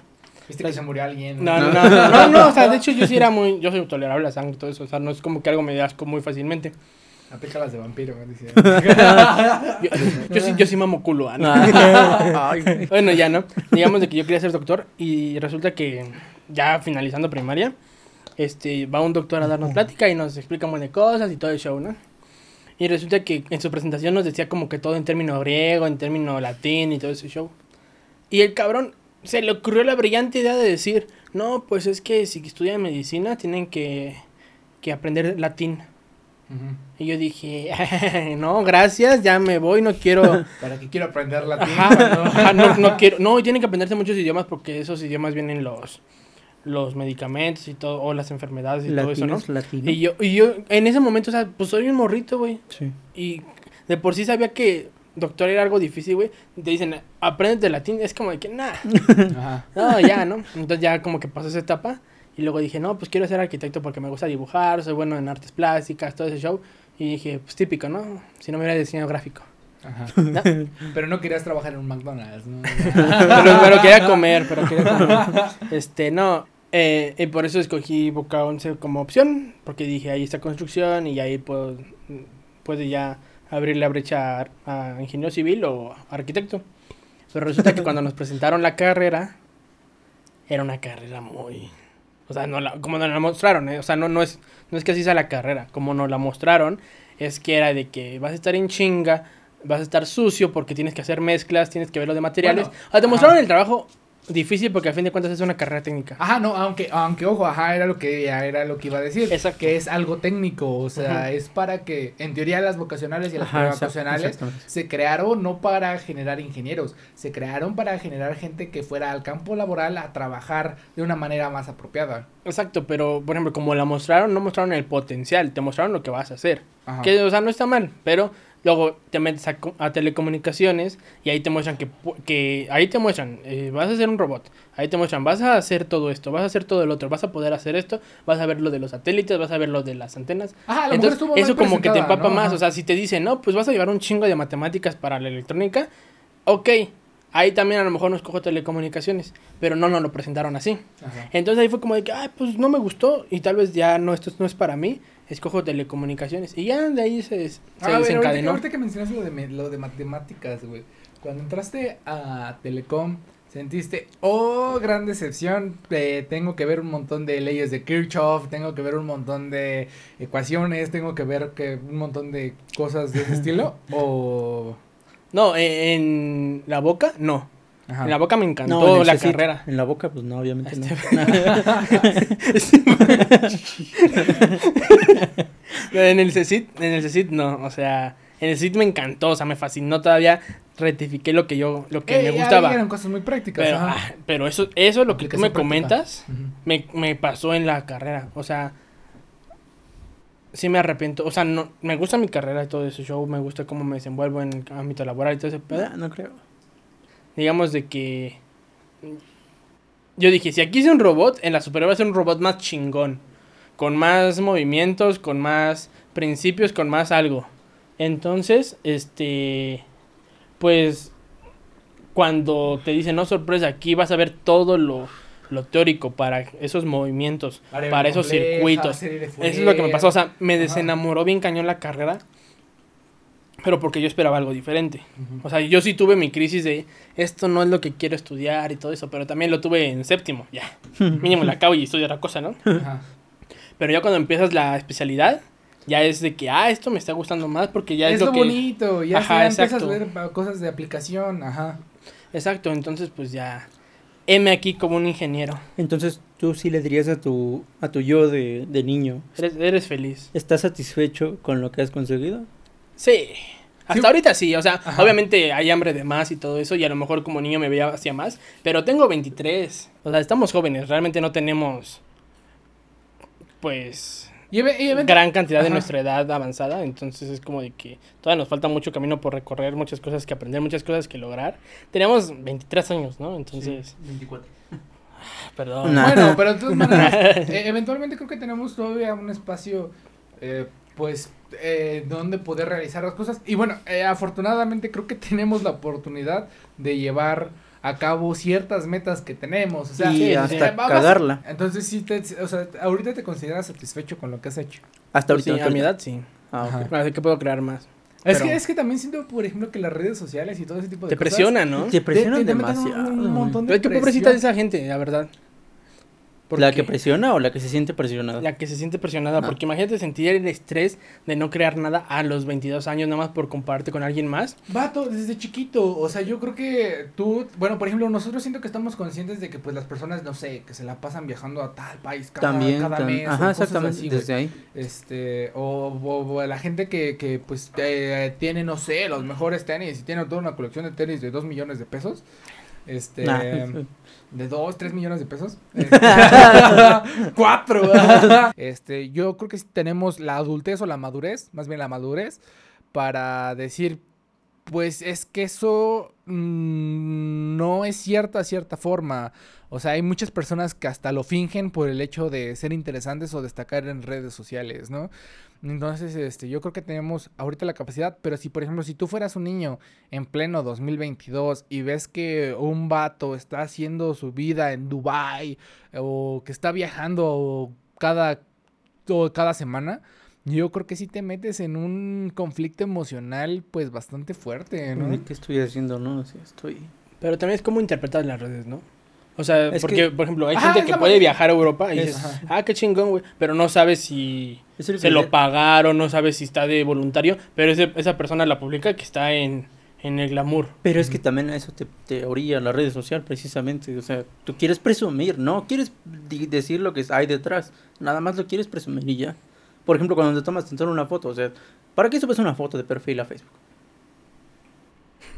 ¿Viste que se murió alguien? No, no, no, no, no, no, o sea, de hecho yo sí era muy, yo soy tolerable a sangre y todo eso, o sea, no es como que algo me dé asco muy fácilmente. Aplica las de vampiro, me decía. yo, yo, sí, yo sí mamo culo, ¿no? Bueno, ya, ¿no? Digamos de que yo quería ser doctor y resulta que ya finalizando primaria, este, va un doctor a darnos plática y nos explica un montón de cosas y todo el show, ¿no? Y resulta que en su presentación nos decía como que todo en término griego, en término latín y todo ese show. Y el cabrón se le ocurrió la brillante idea de decir, no, pues es que si estudian medicina tienen que, que aprender latín. Uh-huh. Y yo dije, no, gracias, ya me voy, no quiero... ¿Para qué quiero aprender latín? Ajá, no. Ajá, no, no quiero, no, tienen que aprenderse muchos idiomas porque esos idiomas vienen los... los medicamentos y todo, o las enfermedades y Latinos, todo eso, ¿no? Latino. Y yo, y yo en ese momento, o sea, pues soy un morrito, güey. Sí. Y de por sí sabía que doctor era algo difícil, güey. Te dicen, apréndete latín, es como de que, nah. Ajá. No, ya, ¿no? Entonces ya como que pasó esa etapa y luego dije, no, pues quiero ser arquitecto porque me gusta dibujar, soy bueno en artes plásticas, todo ese show. Y dije, pues típico, ¿no? Si no me hubiera diseñado gráfico. Ajá. ¿No? Pero no querías trabajar en un McDonald's, ¿no? pero, pero quería comer, pero quería comer. Este, no, eh, y por eso escogí Boca Once como opción, porque dije, ahí está construcción y ahí puedo, puedo ya abrir la brecha a, a ingeniero civil o arquitecto. Pero resulta que cuando nos presentaron la carrera, era una carrera muy... O sea, no la, como nos la mostraron, ¿eh? O sea, no, no, es, no es que así sea la carrera, como nos la mostraron, es que era de que vas a estar en chinga... Vas a estar sucio porque tienes que hacer mezclas, tienes que ver lo de materiales. Bueno, ah, te mostraron el trabajo difícil porque a fin de cuentas es una carrera técnica. Ajá, no, aunque, aunque ojo, ajá, era lo que era lo que iba a decir. Exacto. Que es algo técnico, o sea, ajá, es para que, en teoría, las vocacionales y las preparacionales se crearon no para generar ingenieros, se crearon para generar gente que fuera al campo laboral a trabajar de una manera más apropiada. Exacto, pero, por ejemplo, como la mostraron, no mostraron el potencial, te mostraron lo que vas a hacer. Ajá. Que, o sea, no está mal, pero... Luego te metes a, a telecomunicaciones y ahí te muestran que, que ahí te muestran, eh, vas a hacer un robot, ahí te muestran, vas a hacer todo esto, vas a hacer todo el otro, vas a poder hacer esto, vas a ver lo de los satélites, vas a ver lo de las antenas. Ajá, entonces eso como que te empapa, ¿no? Más, ajá, o sea, si te dicen, no, pues vas a llevar un chingo de matemáticas para la electrónica, ok, ahí también a lo mejor nos cojo telecomunicaciones, pero no nos lo presentaron así. Ajá. Entonces ahí fue como de que, ay, pues no me gustó y tal vez ya no, esto no es para mí. Escojo telecomunicaciones. Y ya de ahí se, se ah, desencadenó. Ahorita que, ahorita que mencionas lo de, lo de matemáticas, güey. Cuando entraste a Telecom, sentiste, oh, gran decepción. Eh, tengo que ver un montón de leyes de Kirchhoff. Tengo que ver un montón de ecuaciones. Tengo que ver que un montón de cosas de ese estilo. O... No, en la Boca, no. Ajá. En la boca me encantó no, en la CECyT, carrera. En la boca, pues no, obviamente este... no. En el CECyT, en el CECyT no, o sea, en el CECyT me encantó, o sea, me fascinó, todavía rectifiqué lo que yo, lo que Ey, me gustaba. Eran cosas muy prácticas. Pero, ah, pero eso, eso es lo que tú me práctica. comentas, uh-huh. me, me pasó en la carrera, o sea, sí me arrepiento, o sea, no, me gusta mi carrera y todo ese show, me gusta cómo me desenvuelvo en el ámbito laboral y todo ese pedo. No, no creo. Digamos de que yo dije, si aquí hice un robot, en la superior va a ser un robot más chingón, con más movimientos, con más principios, con más algo. Entonces, este, pues, cuando te dicen, no, sorpresa, aquí vas a ver todo lo, lo teórico para esos movimientos, área para compleja, esos circuitos. Eso es lo que me pasó, o sea, me desenamoró bien cañón la carrera, pero porque yo esperaba algo diferente. Uh-huh. O sea, yo sí tuve mi crisis de, esto no es lo que quiero estudiar y todo eso, pero también lo tuve en séptimo, ya, mínimo la acabo y estudio otra cosa, ¿no? Uh-huh. Pero ya cuando empiezas la especialidad, ya es de que, ah, esto me está gustando más porque ya es, es lo, lo que... Es lo bonito, ya, ajá, ya empiezas a ver cosas de aplicación, ajá. Exacto, entonces pues ya, heme aquí como un ingeniero. Entonces tú sí le dirías a tu a tu yo de, de niño. Eres, eres feliz. ¿Estás satisfecho con lo que has conseguido? Sí, hasta sí. ahorita sí, o sea, ajá. Obviamente hay hambre de más y todo eso, y a lo mejor como niño me veía hacia más, pero tengo veintitrés, o sea, estamos jóvenes, realmente no tenemos, pues... Y ev- y ev- gran cantidad ajá. de nuestra edad avanzada, entonces es como de que todavía nos falta mucho camino por recorrer, muchas cosas que aprender, muchas cosas que lograr. Teníamos veintitrés años, ¿no? Entonces... Sí, veinticuatro. Perdón. No. Bueno, pero de todas maneras, eh, eventualmente creo que tenemos todavía un espacio, eh, pues, eh, donde poder realizar las cosas. Y bueno, eh, afortunadamente creo que tenemos la oportunidad de llevar a cabo ciertas metas que tenemos, o sea, y sí, hasta eh, cagarla. Entonces sí, te, o sea, ahorita te consideras satisfecho con lo que has hecho. Hasta ahorita. Sí, a mi edad sí. Ah, okay. Bueno, así que puedo crear más. Es que, es que también siento, por ejemplo, que las redes sociales y todo ese tipo de te cosas. Te presionan, ¿no? Te presionan te, te, te demasiado. Un, un montón de. Pero es que pobrecita de esa gente, la verdad. ¿La que presiona o la que se siente presionada? La que se siente presionada, ah. porque imagínate sentir el estrés de no crear nada a los veintidós años, nada más por compararte con alguien más. Vato, desde chiquito, o sea, yo creo que tú, bueno, por ejemplo, nosotros siento que estamos conscientes de que pues las personas, no sé, que se la pasan viajando a tal país cada, también, cada tam- mes. Ajá, exactamente, así, desde ahí. Este, o, o, o la gente que, que pues eh, tiene, no sé, los mejores tenis y tiene toda una colección de tenis de dos millones de pesos. Este, nah. de dos, tres millones de pesos, este, cuatro, este, yo creo que tenemos la adultez o la madurez, más bien la madurez, para decir, pues es que eso mmm, no es cierto a cierta forma, o sea, hay muchas personas que hasta lo fingen por el hecho de ser interesantes o destacar en redes sociales, ¿no? Entonces, este, yo creo que tenemos ahorita la capacidad, pero si, por ejemplo, si tú fueras un niño en pleno dos mil veintidós y ves que un vato está haciendo su vida en Dubái o que está viajando cada, o cada semana, yo creo que sí te metes en un conflicto emocional, pues, bastante fuerte, ¿no? ¿Qué estoy haciendo, no? O sea, estoy... Pero también es cómo interpretar las redes, ¿no? O sea, es porque, que... por ejemplo, hay gente ah, que puede manera. viajar a Europa y es, dices, ajá. ah, qué chingón, güey, pero no sabes si... se lo pagaron, no sabes si está de voluntario, pero ese, esa persona la publica que está en, en el glamour. Pero es que también eso te, te orilla la red social precisamente, o sea, tú quieres presumir, no quieres di- decir lo que hay detrás, nada más lo quieres presumir y ya. Por ejemplo, cuando te tomas tan una foto, o sea, ¿para qué subes una foto de perfil a Facebook?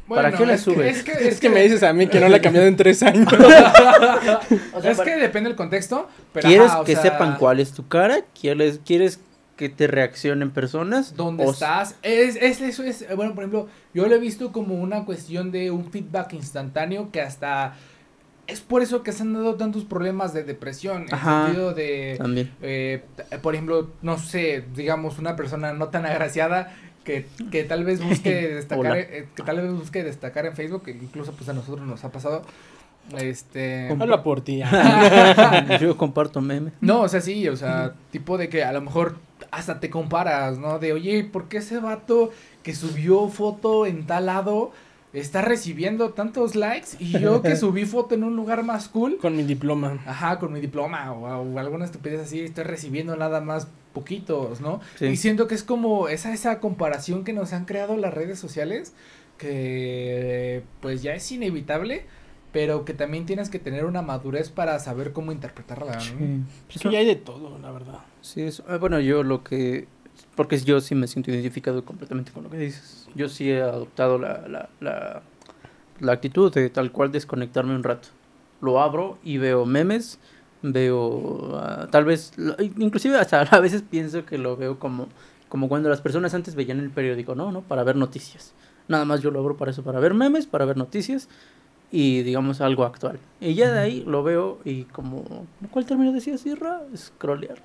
¿Para bueno, qué la subes? Es que, es, que, es, que, es que me dices a mí que no la he cambiado en tres años. O sea, es para... que depende del contexto. Pero ¿quieres ajá, que sea... sepan cuál es tu cara? ¿Quieres, quieres que te reaccionen personas? ¿Dónde o... estás? Es, es, eso es, bueno, por ejemplo, yo lo he visto como una cuestión de un feedback instantáneo que hasta... Es por eso que se han dado tantos problemas de depresión, en ajá, sentido de, eh, por ejemplo, no sé, digamos, una persona no tan agraciada que, que tal vez busque destacar, eh, que tal vez busque destacar en Facebook, que incluso pues a nosotros nos ha pasado. Este Compa- habla por ti. Yo comparto memes. No, o sea, sí, o sea, tipo de que a lo mejor hasta te comparas, ¿no? De, oye, ¿por qué ese vato que subió foto en tal lado está recibiendo tantos likes y yo que subí foto en un lugar más cool? Con mi diploma. Ajá, con mi diploma o, o alguna estupidez así, estoy recibiendo nada más poquitos, ¿no? Sí. Y siento que es como esa, esa comparación que nos han creado las redes sociales que pues ya es inevitable. pero que también tienes que tener una madurez para saber cómo interpretarla, ¿no? Sí. Pues es que ya hay de todo, la verdad. Sí, eso. Bueno, yo lo que... Porque yo sí me siento identificado completamente con lo que dices. Yo sí he adoptado la, la, la, la actitud de tal cual desconectarme un rato. Lo abro y veo memes, veo... Uh, tal vez... Inclusive hasta a veces pienso que lo veo como... Como cuando las personas antes veían el periódico, ¿no? ¿no? Para ver noticias. Nada más yo lo abro para eso, para ver memes, para ver noticias... Y digamos algo actual. Y ya de ahí lo veo y como... ¿Cuál término decías, Irra? Scrollear.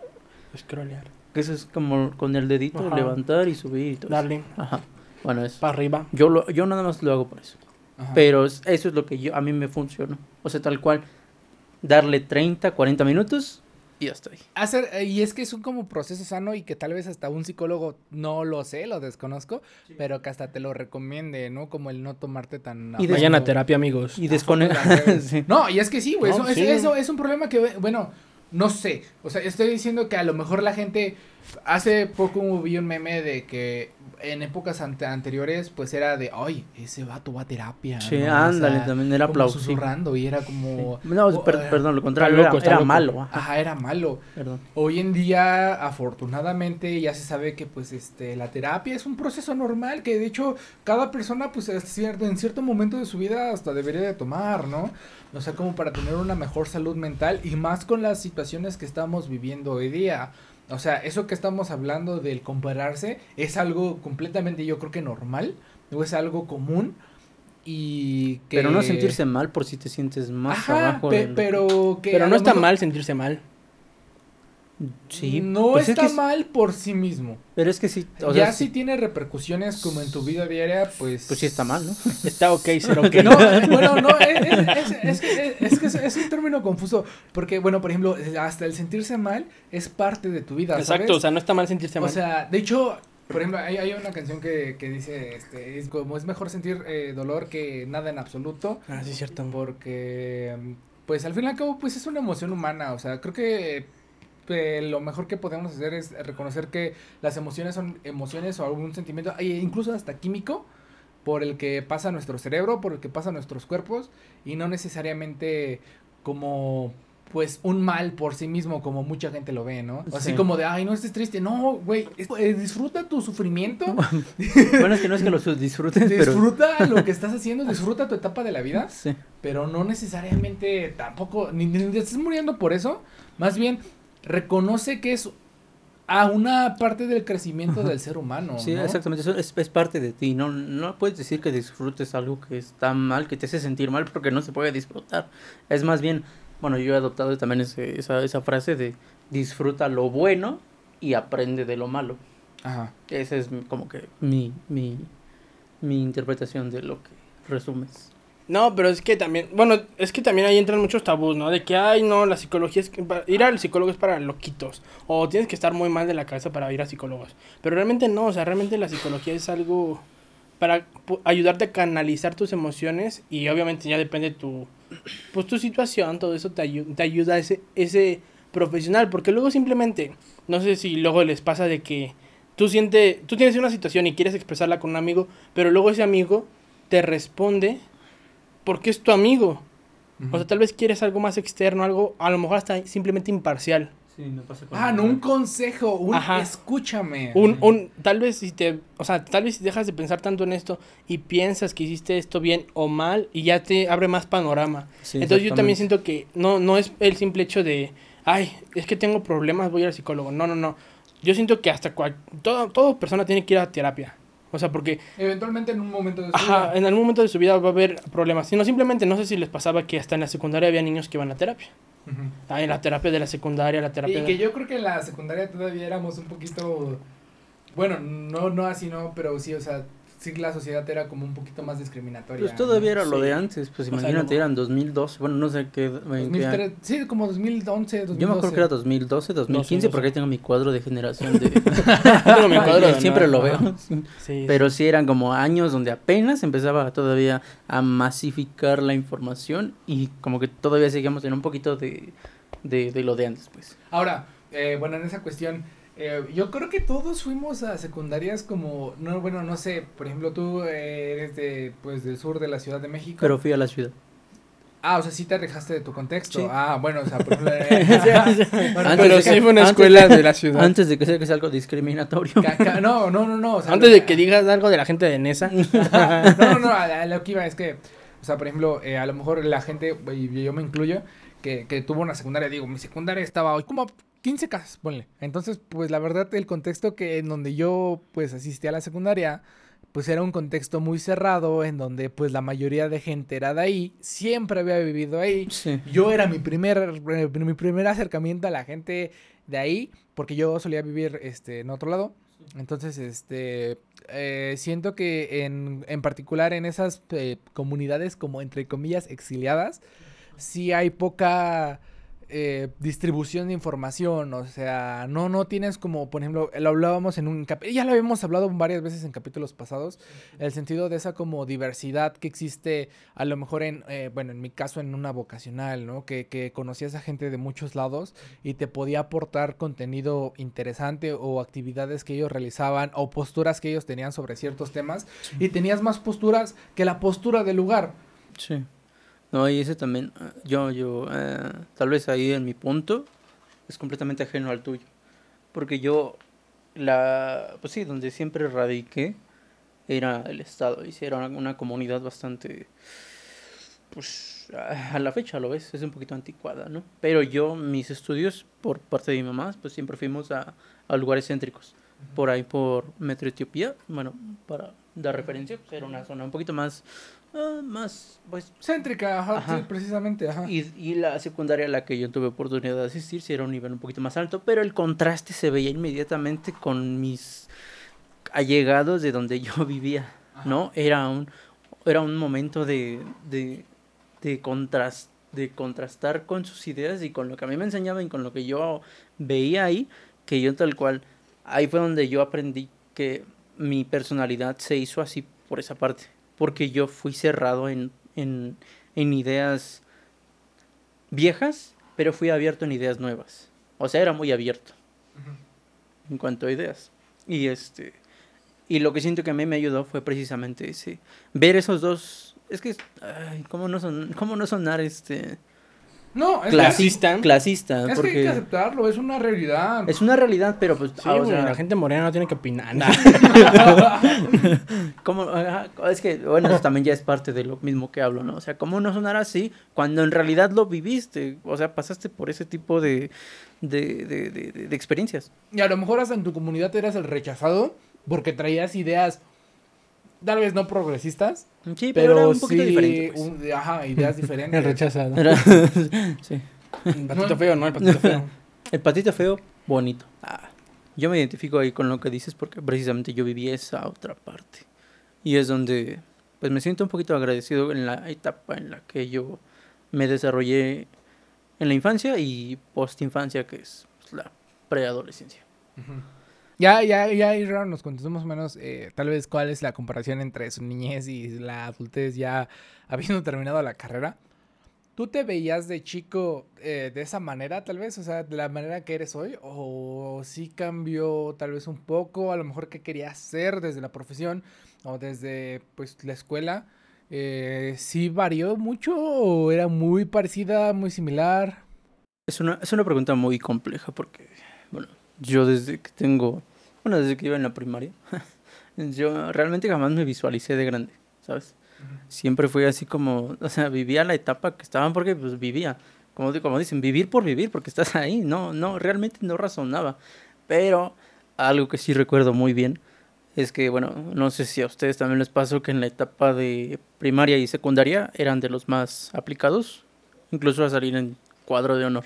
Scrollear. Que eso es como con el dedito, ajá, levantar y subir y todo. Darle. Ajá. Bueno, eso. Para arriba. Yo, lo, yo nada más lo hago por eso. Ajá. Pero eso es lo que yo, a mí me funcionó. O sea, tal cual, darle treinta, cuarenta minutos y ya estoy. Hacer, y es que es un como proceso sano y que tal vez hasta un psicólogo, no lo sé, lo desconozco, sí, pero que hasta te lo recomiende, ¿no? Como el no tomarte tan... Y vayan a terapia, amigos. Y desconectar. Sí. No, y es que sí, güey. No, eso, sí. Es, eso es un problema que, bueno... No sé, o sea, estoy diciendo que a lo mejor la gente, hace poco vi un meme de que en épocas ante- anteriores, pues era de, ay, ese vato va a terapia. Sí, ¿no? ándale, o sea, también era aplausible. Susurrando y era como... Sí. No, per- perdón, lo contrario, loco, era, era malo. Ajá, ajá, era malo. Perdón. Hoy en día, afortunadamente, ya se sabe que, pues, este, la terapia es un proceso normal, que de hecho, cada persona, pues, en cierto momento de su vida hasta debería de tomar, ¿no? O sea, como para tener una mejor salud mental y más con las situaciones que estamos viviendo hoy día. O sea, eso que estamos hablando del compararse es algo completamente, yo creo que normal, o es algo común y que... Pero no sentirse mal por si te sientes más ajá, abajo. Pe- pero que pero no está mal sentirse mal. Sí, no pues está es que mal por sí mismo. Pero es que sí, o ya sea, si sí tiene repercusiones como en tu vida diaria, pues pues sí está mal, ¿no? Está ok, ser ok. No, bueno, no, es, es, es, es que es, es un término confuso, porque bueno, por ejemplo, hasta el sentirse mal es parte de tu vida, ¿sabes? Exacto, o sea, no está mal sentirse mal. O sea, de hecho, por ejemplo, hay, hay una canción que, que dice, este, es como es mejor sentir eh, dolor que nada en absoluto. Ah, sí, cierto. Porque, pues al fin y al cabo, pues es una emoción humana, o sea, creo que... Eh, lo mejor que podemos hacer es reconocer que las emociones son emociones o algún sentimiento, incluso hasta químico, por el que pasa nuestro cerebro, por el que pasa nuestros cuerpos, y no necesariamente como pues un mal por sí mismo, como mucha gente lo ve, ¿no? Sí. Así como de, ay, no estés triste. No, güey, es, eh, disfruta tu sufrimiento. Bueno, es que no es que lo disfrutes, disfruta pero... lo que estás haciendo, disfruta tu etapa de la vida, sí, pero no necesariamente tampoco, ni, ni te estés muriendo por eso, más bien... Reconoce que es a una parte del crecimiento del ser humano. Sí, ¿no? Exactamente, eso es, es parte de ti. No, no puedes decir que disfrutes algo que está mal, que te hace sentir mal, porque no se puede disfrutar. Es más bien, bueno, yo he adoptado también ese, esa, esa frase de disfruta lo bueno y aprende de lo malo. Ajá. Esa es como que mi, mi, mi interpretación de lo que resumes. No, pero es que también, bueno, es que también ahí entran muchos tabús, ¿no? De que, ay, no, la psicología es, ir al psicólogo es para loquitos, o tienes que estar muy mal de la cabeza para ir a psicólogos, pero realmente no, o sea, realmente la psicología es algo para p- ayudarte a canalizar tus emociones, y obviamente ya depende tu, pues tu situación, todo eso te, ayu- te ayuda a ese, ese profesional, porque luego simplemente, no sé si luego les pasa de que tú sientes, tú tienes una situación y quieres expresarla con un amigo, pero luego ese amigo te responde... Porque es tu amigo. Uh-huh. O sea, tal vez quieres algo más externo, algo a lo mejor hasta simplemente imparcial. Sí, no pasa con Ah, no, un consejo, un Ajá. escúchame. Un, un, tal vez si te, o sea, tal vez si dejas de pensar tanto en esto y piensas que hiciste esto bien o mal y ya te abre más panorama. Sí, entonces yo también siento que no, no es el simple hecho de, ay, es que tengo problemas, voy al psicólogo. No, no, no. Yo siento que hasta cual, todo, toda persona tiene que ir a terapia. O sea, porque... Eventualmente en un momento de su ajá, vida... en algún momento de su vida va a haber problemas. Sino simplemente, no sé si les pasaba que hasta en la secundaria había niños que iban a terapia. Uh-huh. Ah, en la terapia de la secundaria, la terapia... Y de... que yo creo que en la secundaria todavía éramos un poquito... Bueno, no no así, no, pero sí, o sea, sí la sociedad era como un poquito más discriminatoria. Pues todavía ¿no? era lo sí. de antes, pues imagínate, o sea, eran dos mil doce, bueno, no sé qué... dos mil tres, qué sí, como dos mil once, dos mil doce. Yo me acuerdo que era dos mil doce, dos mil quince, dos mil doce. Porque ahí tengo mi cuadro de generación de... tengo mi cuadro de siempre nuevo. Lo veo. Sí, sí. Pero sí eran como años donde apenas empezaba todavía a masificar la información y como que todavía seguíamos en un poquito de, de, de lo de antes, pues. Ahora, eh, bueno, en esa cuestión... Eh, yo creo que todos fuimos a secundarias como, no bueno, no sé, por ejemplo, tú eh, eres de, pues, del sur de la Ciudad de México. Pero fui a la ciudad. Ah, o sea, sí te alejaste de tu contexto. Sí. Ah, bueno, o sea, por bueno, pero sí fue una escuela de, de la ciudad. Antes de que sea, que sea algo discriminatorio. Caca, no, no, no, no. O sea, antes lo, de que digas algo de la gente de Nesa. no, no, no, a, a lo que iba es que, o sea, por ejemplo, eh, a lo mejor la gente, y yo me incluyo, que, que tuvo una secundaria, digo, mi secundaria estaba hoy como quince casas, ponle. Entonces, pues la verdad, el contexto que en donde yo, pues, asistí a la secundaria... pues era un contexto muy cerrado en donde pues la mayoría de gente era de ahí, siempre había vivido ahí. Sí. Yo era mi primer mi primer acercamiento a la gente de ahí porque yo solía vivir este en otro lado. Entonces, este eh, siento que en en particular en esas eh, comunidades como entre comillas exiliadas sí hay poca Eh, distribución de información, o sea, no, no tienes como, por ejemplo, lo hablábamos en un capítulo, ya lo habíamos hablado varias veces en capítulos pasados, el sentido de esa como diversidad que existe a lo mejor en, eh, bueno, en mi caso en una vocacional, ¿no? Que, que conocías a gente de muchos lados y te podía aportar contenido interesante o actividades que ellos realizaban o posturas que ellos tenían sobre ciertos temas y tenías más posturas que la postura del lugar. Sí. No, y ese también, yo, yo, eh, tal vez ahí en mi punto, es completamente ajeno al tuyo. Porque yo, la, pues sí, donde siempre radiqué era el Estado. Y sí, era una, una comunidad bastante, pues, a, a la fecha lo ves, es un poquito anticuada, ¿no? Pero yo, mis estudios, por parte de mi mamá, pues siempre fuimos a, a lugares céntricos. Por ahí, por Metro Etiopía, bueno, para dar referencia, pues era una zona un poquito más... Uh, más pues céntrica, ajá, ajá. Sí, precisamente, ajá. Y, y la secundaria a la que yo tuve oportunidad de asistir sí era un nivel un poquito más alto, pero el contraste se veía inmediatamente con mis allegados de donde yo vivía, ajá. ¿No? Era un era un momento de de de contrast, de contrastar con sus ideas y con lo que a mí me enseñaban y con lo que yo veía ahí, que yo tal cual ahí fue donde yo aprendí que mi personalidad se hizo así por esa parte. Porque yo fui cerrado en, en, en ideas viejas, pero fui abierto en ideas nuevas. O sea, era muy abierto uh-huh. en cuanto a ideas. Y este y lo que siento que a mí me ayudó fue precisamente ese. Ver esos dos... Es que... Ay, ¿cómo, no son, ¿Cómo no sonar este... No, es clasista. Que, clasista. Es porque que hay que aceptarlo, es una realidad. Es una realidad, pero pues... Sí, ah, o sea, la gente morena no tiene que opinar. Nah. ¿Cómo? Es que, bueno, eso también ya es parte de lo mismo que hablo, ¿no? O sea, ¿cómo no sonar así cuando en realidad lo viviste? O sea, pasaste por ese tipo de, de, de, de, de, de experiencias. Y a lo mejor hasta en tu comunidad eras el rechazado porque traías ideas... Tal vez no progresistas, sí, pero, pero era un poquito sí, diferente, pues. un, ajá, ideas diferentes. El rechazado. Sí. El patito no. feo, no, el patito feo. El patito feo, bonito. Ah, yo me identifico ahí con lo que dices porque precisamente yo viví esa otra parte. Y es donde pues me siento un poquito agradecido en la etapa en la que yo me desarrollé en la infancia y postinfancia, que es pues, la preadolescencia. Uh-huh. Ya, ya, ya, Aaron, nos contestó más o menos eh, tal vez cuál es la comparación entre su niñez y la adultez ya habiendo terminado la carrera. ¿Tú te veías de chico eh, de esa manera tal vez? O sea, de la manera que eres hoy. ¿O sí cambió tal vez un poco? A lo mejor qué querías hacer desde la profesión o desde pues la escuela. Eh, ¿Sí varió mucho o era muy parecida, muy similar? Es una, es una pregunta muy compleja porque, bueno... Yo desde que tengo, bueno, desde que iba en la primaria, yo realmente jamás me visualicé de grande, ¿sabes? Uh-huh. Siempre fui así como, o sea, vivía la etapa que estaban porque pues vivía, como, como dicen, vivir por vivir, porque estás ahí, no, no, realmente no razonaba. Pero algo que sí recuerdo muy bien es que, bueno, no sé si a ustedes también les pasó que en la etapa de primaria y secundaria eran de los más aplicados, incluso a salir en cuadro de honor.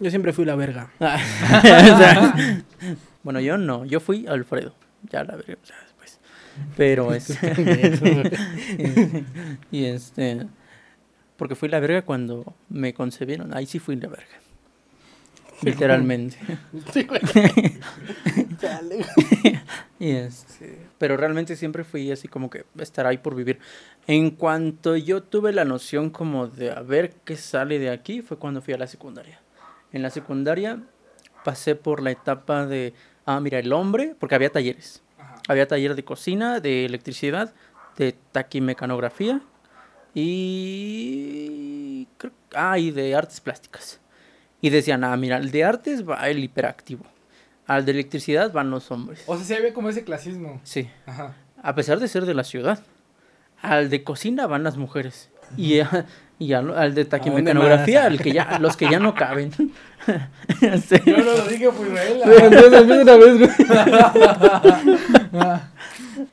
Yo siempre fui la verga. Ah, o sea, bueno, yo no. Yo fui Alfredo. Ya la verga. Ya después. Pero este... y este... Porque fui la verga cuando me concebieron. Ahí sí fui la verga. Literalmente. Y este... Pero realmente siempre fui así como que estar ahí por vivir. En cuanto yo tuve la noción como de a ver qué sale de aquí, fue cuando fui a la secundaria. En la secundaria pasé por la etapa de, ah, mira, el hombre, porque había talleres. Ajá. Había taller de cocina, de electricidad, de taquimecanografía y creo, ah, y de artes plásticas. Y decían, ah, mira, el de artes va el hiperactivo, al de electricidad van los hombres. O sea, se ve como ese clasismo. Sí. Ajá. A pesar de ser de la ciudad. Al de cocina van las mujeres. Uh-huh. Y, a, y a, al de taquimecanografía, al que ya, los que ya no caben. Sí. Yo no lo dije por Israel. Una vez.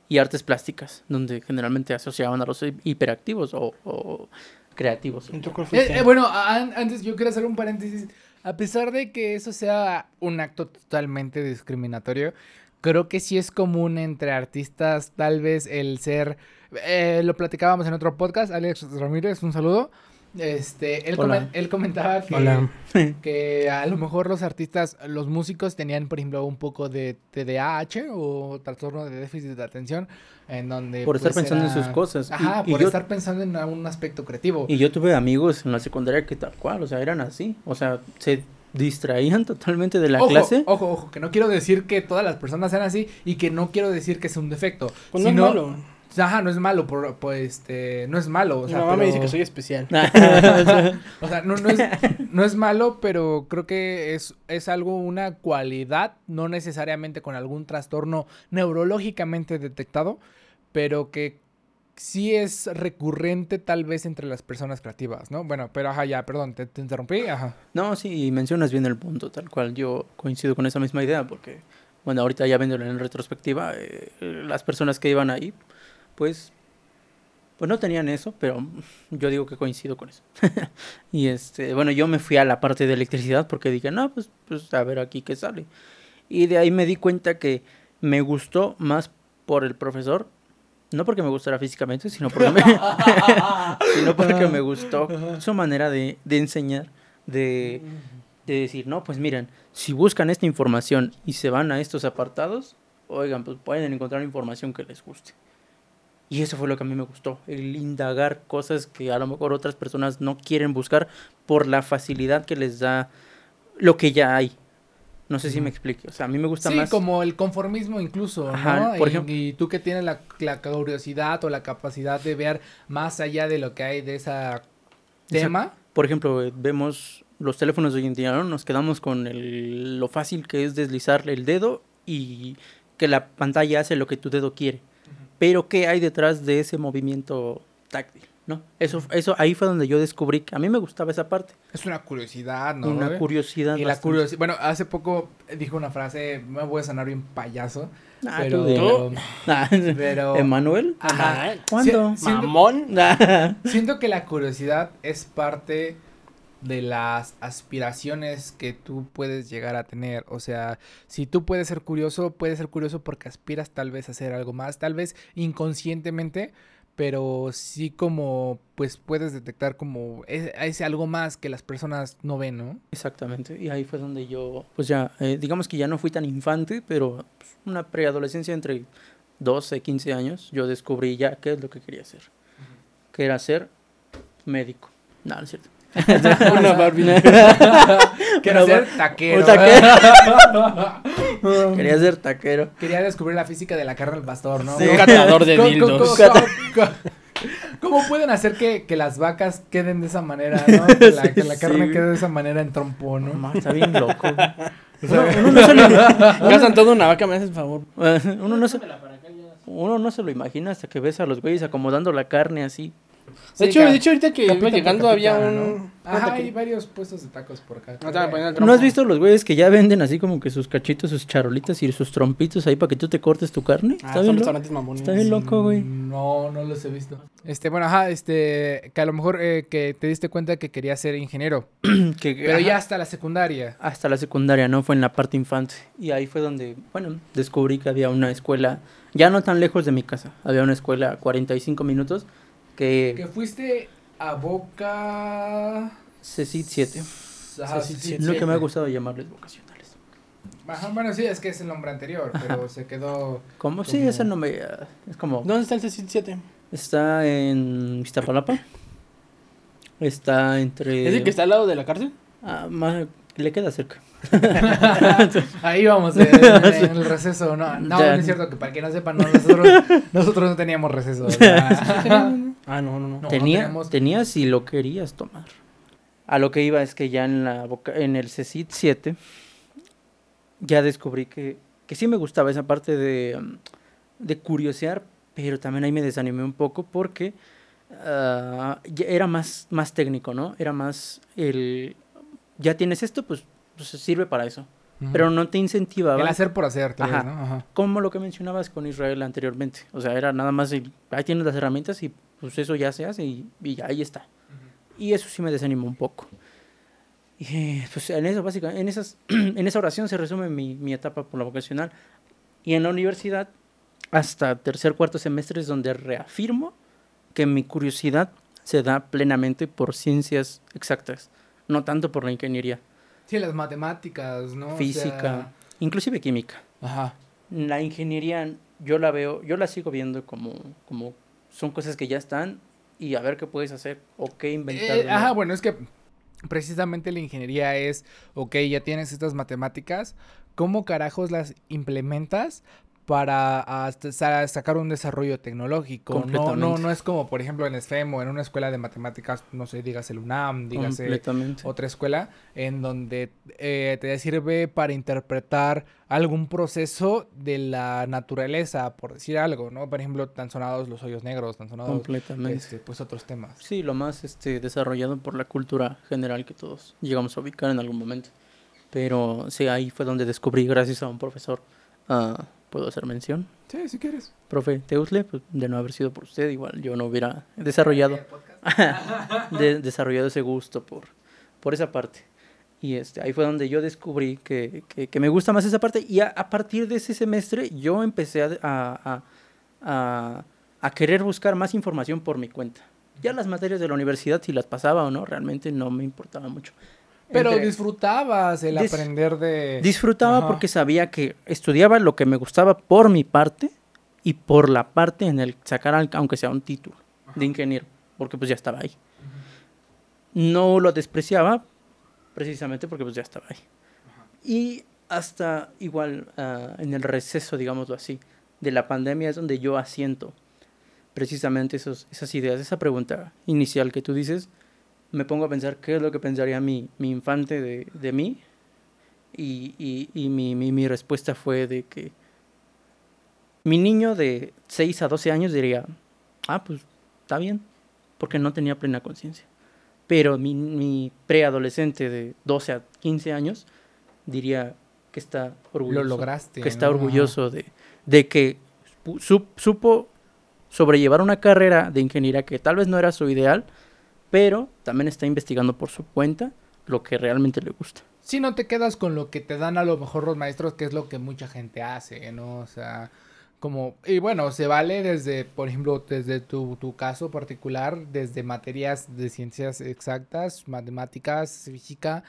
Y artes plásticas, donde generalmente asociaban a los hiperactivos o, o creativos. Eh, eh, bueno, an- antes yo quería hacer un paréntesis. A pesar de que eso sea un acto totalmente discriminatorio, creo que sí es común entre artistas tal vez el ser... Eh, lo platicábamos en otro podcast, Alex Ramírez, un saludo. Este, él, com- él comentaba que, que a lo mejor los artistas, los músicos tenían, por ejemplo, un poco de T D A H o trastorno de déficit de atención, en donde por pues, estar pensando era... en sus cosas. Ajá, y, y por yo... estar pensando en un aspecto creativo. Y yo tuve amigos en la secundaria que tal cual, o sea, eran así, o sea, se distraían totalmente de la ojo, clase. Ojo, ojo, que no quiero decir que todas las personas sean así y que no quiero decir que es un defecto. Pues no sino... es malo. Ajá, no es malo, por, por este, no es malo. O sea, mi mamá pero... me dice que soy especial. O sea, no, no, es, no es malo, pero creo que es, es algo, una cualidad, no necesariamente con algún trastorno neurológicamente detectado, pero que sí es recurrente tal vez entre las personas creativas, ¿no? Bueno, pero ajá, ya, perdón, te, te interrumpí, ajá. No, sí, mencionas bien el punto, tal cual, yo coincido con esa misma idea, porque, bueno, ahorita ya viéndolo en retrospectiva, eh, las personas que iban ahí... Pues, pues no tenían eso, pero yo digo que coincido con eso. Y este, bueno, yo me fui a la parte de electricidad porque dije, no, pues, pues a ver aquí qué sale. Y de ahí me di cuenta que me gustó más por el profesor, no porque me gustara físicamente, sino porque me, sino porque me gustó su manera de, de enseñar, de, de decir, no, pues miren, si buscan esta información y se van a estos apartados, oigan, pues pueden encontrar información que les guste. Y eso fue lo que a mí me gustó, el indagar cosas que a lo mejor otras personas no quieren buscar por la facilidad que les da lo que ya hay. No sé si me explique, o sea, a mí me gusta sí, más... Sí, como el conformismo incluso, ajá, ¿no? Por y, ejemplo... y tú que tienes la, la curiosidad o la capacidad de ver más allá de lo que hay de esa tema. O sea, por ejemplo, vemos los teléfonos de hoy en día, ¿no? Nos quedamos con el, lo fácil que es deslizar el dedo y que la pantalla hace lo que tu dedo quiere. Pero qué hay detrás de ese movimiento táctil, ¿no? Eso, eso ahí fue donde yo descubrí que a mí me gustaba esa parte. Es una curiosidad, ¿no? Una curiosidad. Y la curiosidad. Bueno, hace poco dijo una frase, me voy a sonar bien payaso. Ah, pero, tú pero, nah. pero. ¿Emmanuel? Ajá. ¿Cuándo? Si, Mamón. Siento, siento que la curiosidad es parte de las aspiraciones que tú puedes llegar a tener, o sea, si tú puedes ser curioso, puedes ser curioso porque aspiras tal vez a hacer algo más, tal vez inconscientemente, pero sí como, pues, puedes detectar como es, es algo más que las personas no ven, ¿no? Exactamente, y ahí fue donde yo, pues ya, eh, digamos que ya no fui tan infante, pero pues, una preadolescencia entre doce, quince años, yo descubrí ya qué es lo que quería hacer, uh-huh. que era ser médico, no, no es cierto. Una Barbie. Quería ser taquero. taquero. Quería ser taquero. Quería descubrir la física de la carne al pastor, ¿no? Sí. Un catador de dildos. ¿Cómo, cómo, cómo, ¿Cómo pueden hacer que, que las vacas queden de esa manera, ¿no? Que la, que la carne sí. quede de esa manera en trompo, ¿no? Mamá, está bien loco. Uno no se lo Gastan toda una vaca, me haces el favor. Uno no se Uno no se lo imagina hasta que ves a los güeyes acomodando la carne así. De, sí, hecho, de hecho, ahorita que capitán, iba llegando capitán, había un... ¿no? Ajá, hay que... varios puestos de tacos por acá. ¿No, ¿No has visto los güeyes que ya venden así como que sus cachitos, sus charolitas y sus trompitos ahí para que tú te cortes tu carne? Ah, ¿Está son restaurantes mamones. Está bien loco, güey. No, no los he visto. Este, bueno, ajá, este, que a lo mejor eh, que te diste cuenta que querías ser ingeniero. que, Pero ajá. ya hasta la secundaria. Hasta la secundaria, ¿no? Fue en la parte infante. Y ahí fue donde, bueno, descubrí que había una escuela, ya no tan lejos de mi casa. Había una escuela a cuarenta y cinco minutos. Que, que fuiste a Boca... CECyT siete. Ah, CECyT siete. Lo que me ha gustado llamarles vocacionales. Ajá, bueno, sí, es que es el nombre anterior, pero Ajá. se quedó... ¿Cómo? Como... Sí, es el nombre... Es como... ¿Dónde está el CECyT siete? Está en Iztapalapa. Está entre... ¿Es el que está al lado de la cárcel? Ah, más... Le queda cerca. Ahí vamos, eh, en, en el receso. No, no, no es cierto, que para que no sepan, no, nosotros, nosotros no teníamos receso. Ah, no, no, no. Tenía, no teníamos... Tenías si lo querías tomar. A lo que iba es que ya en la boca, en el CECyT siete ya descubrí que, que sí me gustaba esa parte de, de curiosear, pero también ahí me desanimé un poco porque uh, era más, más técnico, ¿no? Era más el... Ya tienes esto, pues, pues sirve para eso. Uh-huh. Pero no te incentivaba. El hacer por hacer, tal vez, ¿no? Ajá. Como lo que mencionabas con Israel anteriormente. O sea, era nada más el... Ahí tienes las herramientas y pues eso ya se hace y, y ahí está. Uh-huh. Y eso sí me desanimó un poco. Y, pues en eso, básicamente, en, esas, en esa oración se resume mi, mi etapa por la vocacional. Y en la universidad, hasta tercer, cuarto semestre es donde reafirmo que mi curiosidad se da plenamente por ciencias exactas, no tanto por la ingeniería. Sí, las matemáticas, ¿no? Física, o sea... inclusive química. Ajá. La ingeniería yo la veo, yo la sigo viendo como, como son cosas que ya están y a ver qué puedes hacer o qué inventar. Eh, ajá, bueno, es que precisamente la ingeniería es, ok, ya tienes estas matemáticas, ¿cómo carajos las implementas para hasta sacar un desarrollo tecnológico? No, no, no es como, por ejemplo, en SFEM o en una escuela de matemáticas, no sé, dígase el UNAM, dígase otra escuela, en donde eh, te sirve para interpretar algún proceso de la naturaleza, por decir algo, ¿no? Por ejemplo, tan sonados los hoyos negros, tan sonados... Completamente. Este, pues otros temas. Sí, lo más este, desarrollado por la cultura general que todos llegamos a ubicar en algún momento. Pero sí, ahí fue donde descubrí, gracias a un profesor... Uh, ¿Puedo hacer mención? Sí, si quieres. Profe Teusle, pues, de no haber sido por usted, igual yo no hubiera desarrollado de, desarrollado ese gusto por, por esa parte. Y este, ahí fue donde yo descubrí que, que, que me gusta más esa parte. Y a, a partir de ese semestre yo empecé a, a, a, a querer buscar más información por mi cuenta. Ya las materias de la universidad, si las pasaba o no, realmente no me importaba mucho. Pero entre... disfrutabas el Dis... aprender de... Disfrutaba Ajá. porque sabía que estudiaba lo que me gustaba por mi parte y por la parte en el sacar, aunque sea un título Ajá. de ingeniero, porque pues ya estaba ahí. Ajá. No lo despreciaba precisamente porque pues ya estaba ahí. Ajá. Y hasta igual uh, en el receso, digámoslo así, de la pandemia es donde yo asiento precisamente esos, esas ideas, esa pregunta inicial que tú dices... me pongo a pensar qué es lo que pensaría mi, mi infante de, de mí y, y, y mi, mi, mi respuesta fue de que mi niño de seis a doce años diría, ah, pues está bien, porque no tenía plena conciencia. Pero mi, mi preadolescente de doce a quince años diría que está orgulloso. Lo lograste. Que está ¿no? orgulloso de, de que su, supo sobrellevar una carrera de ingeniería que tal vez no era su ideal, pero también está investigando por su cuenta lo que realmente le gusta. Si no te quedas con lo que te dan a lo mejor los maestros, que es lo que mucha gente hace, ¿no? O sea, como... Y bueno, se vale desde, por ejemplo, desde tu, tu caso particular, desde materias de ciencias exactas, matemáticas, física...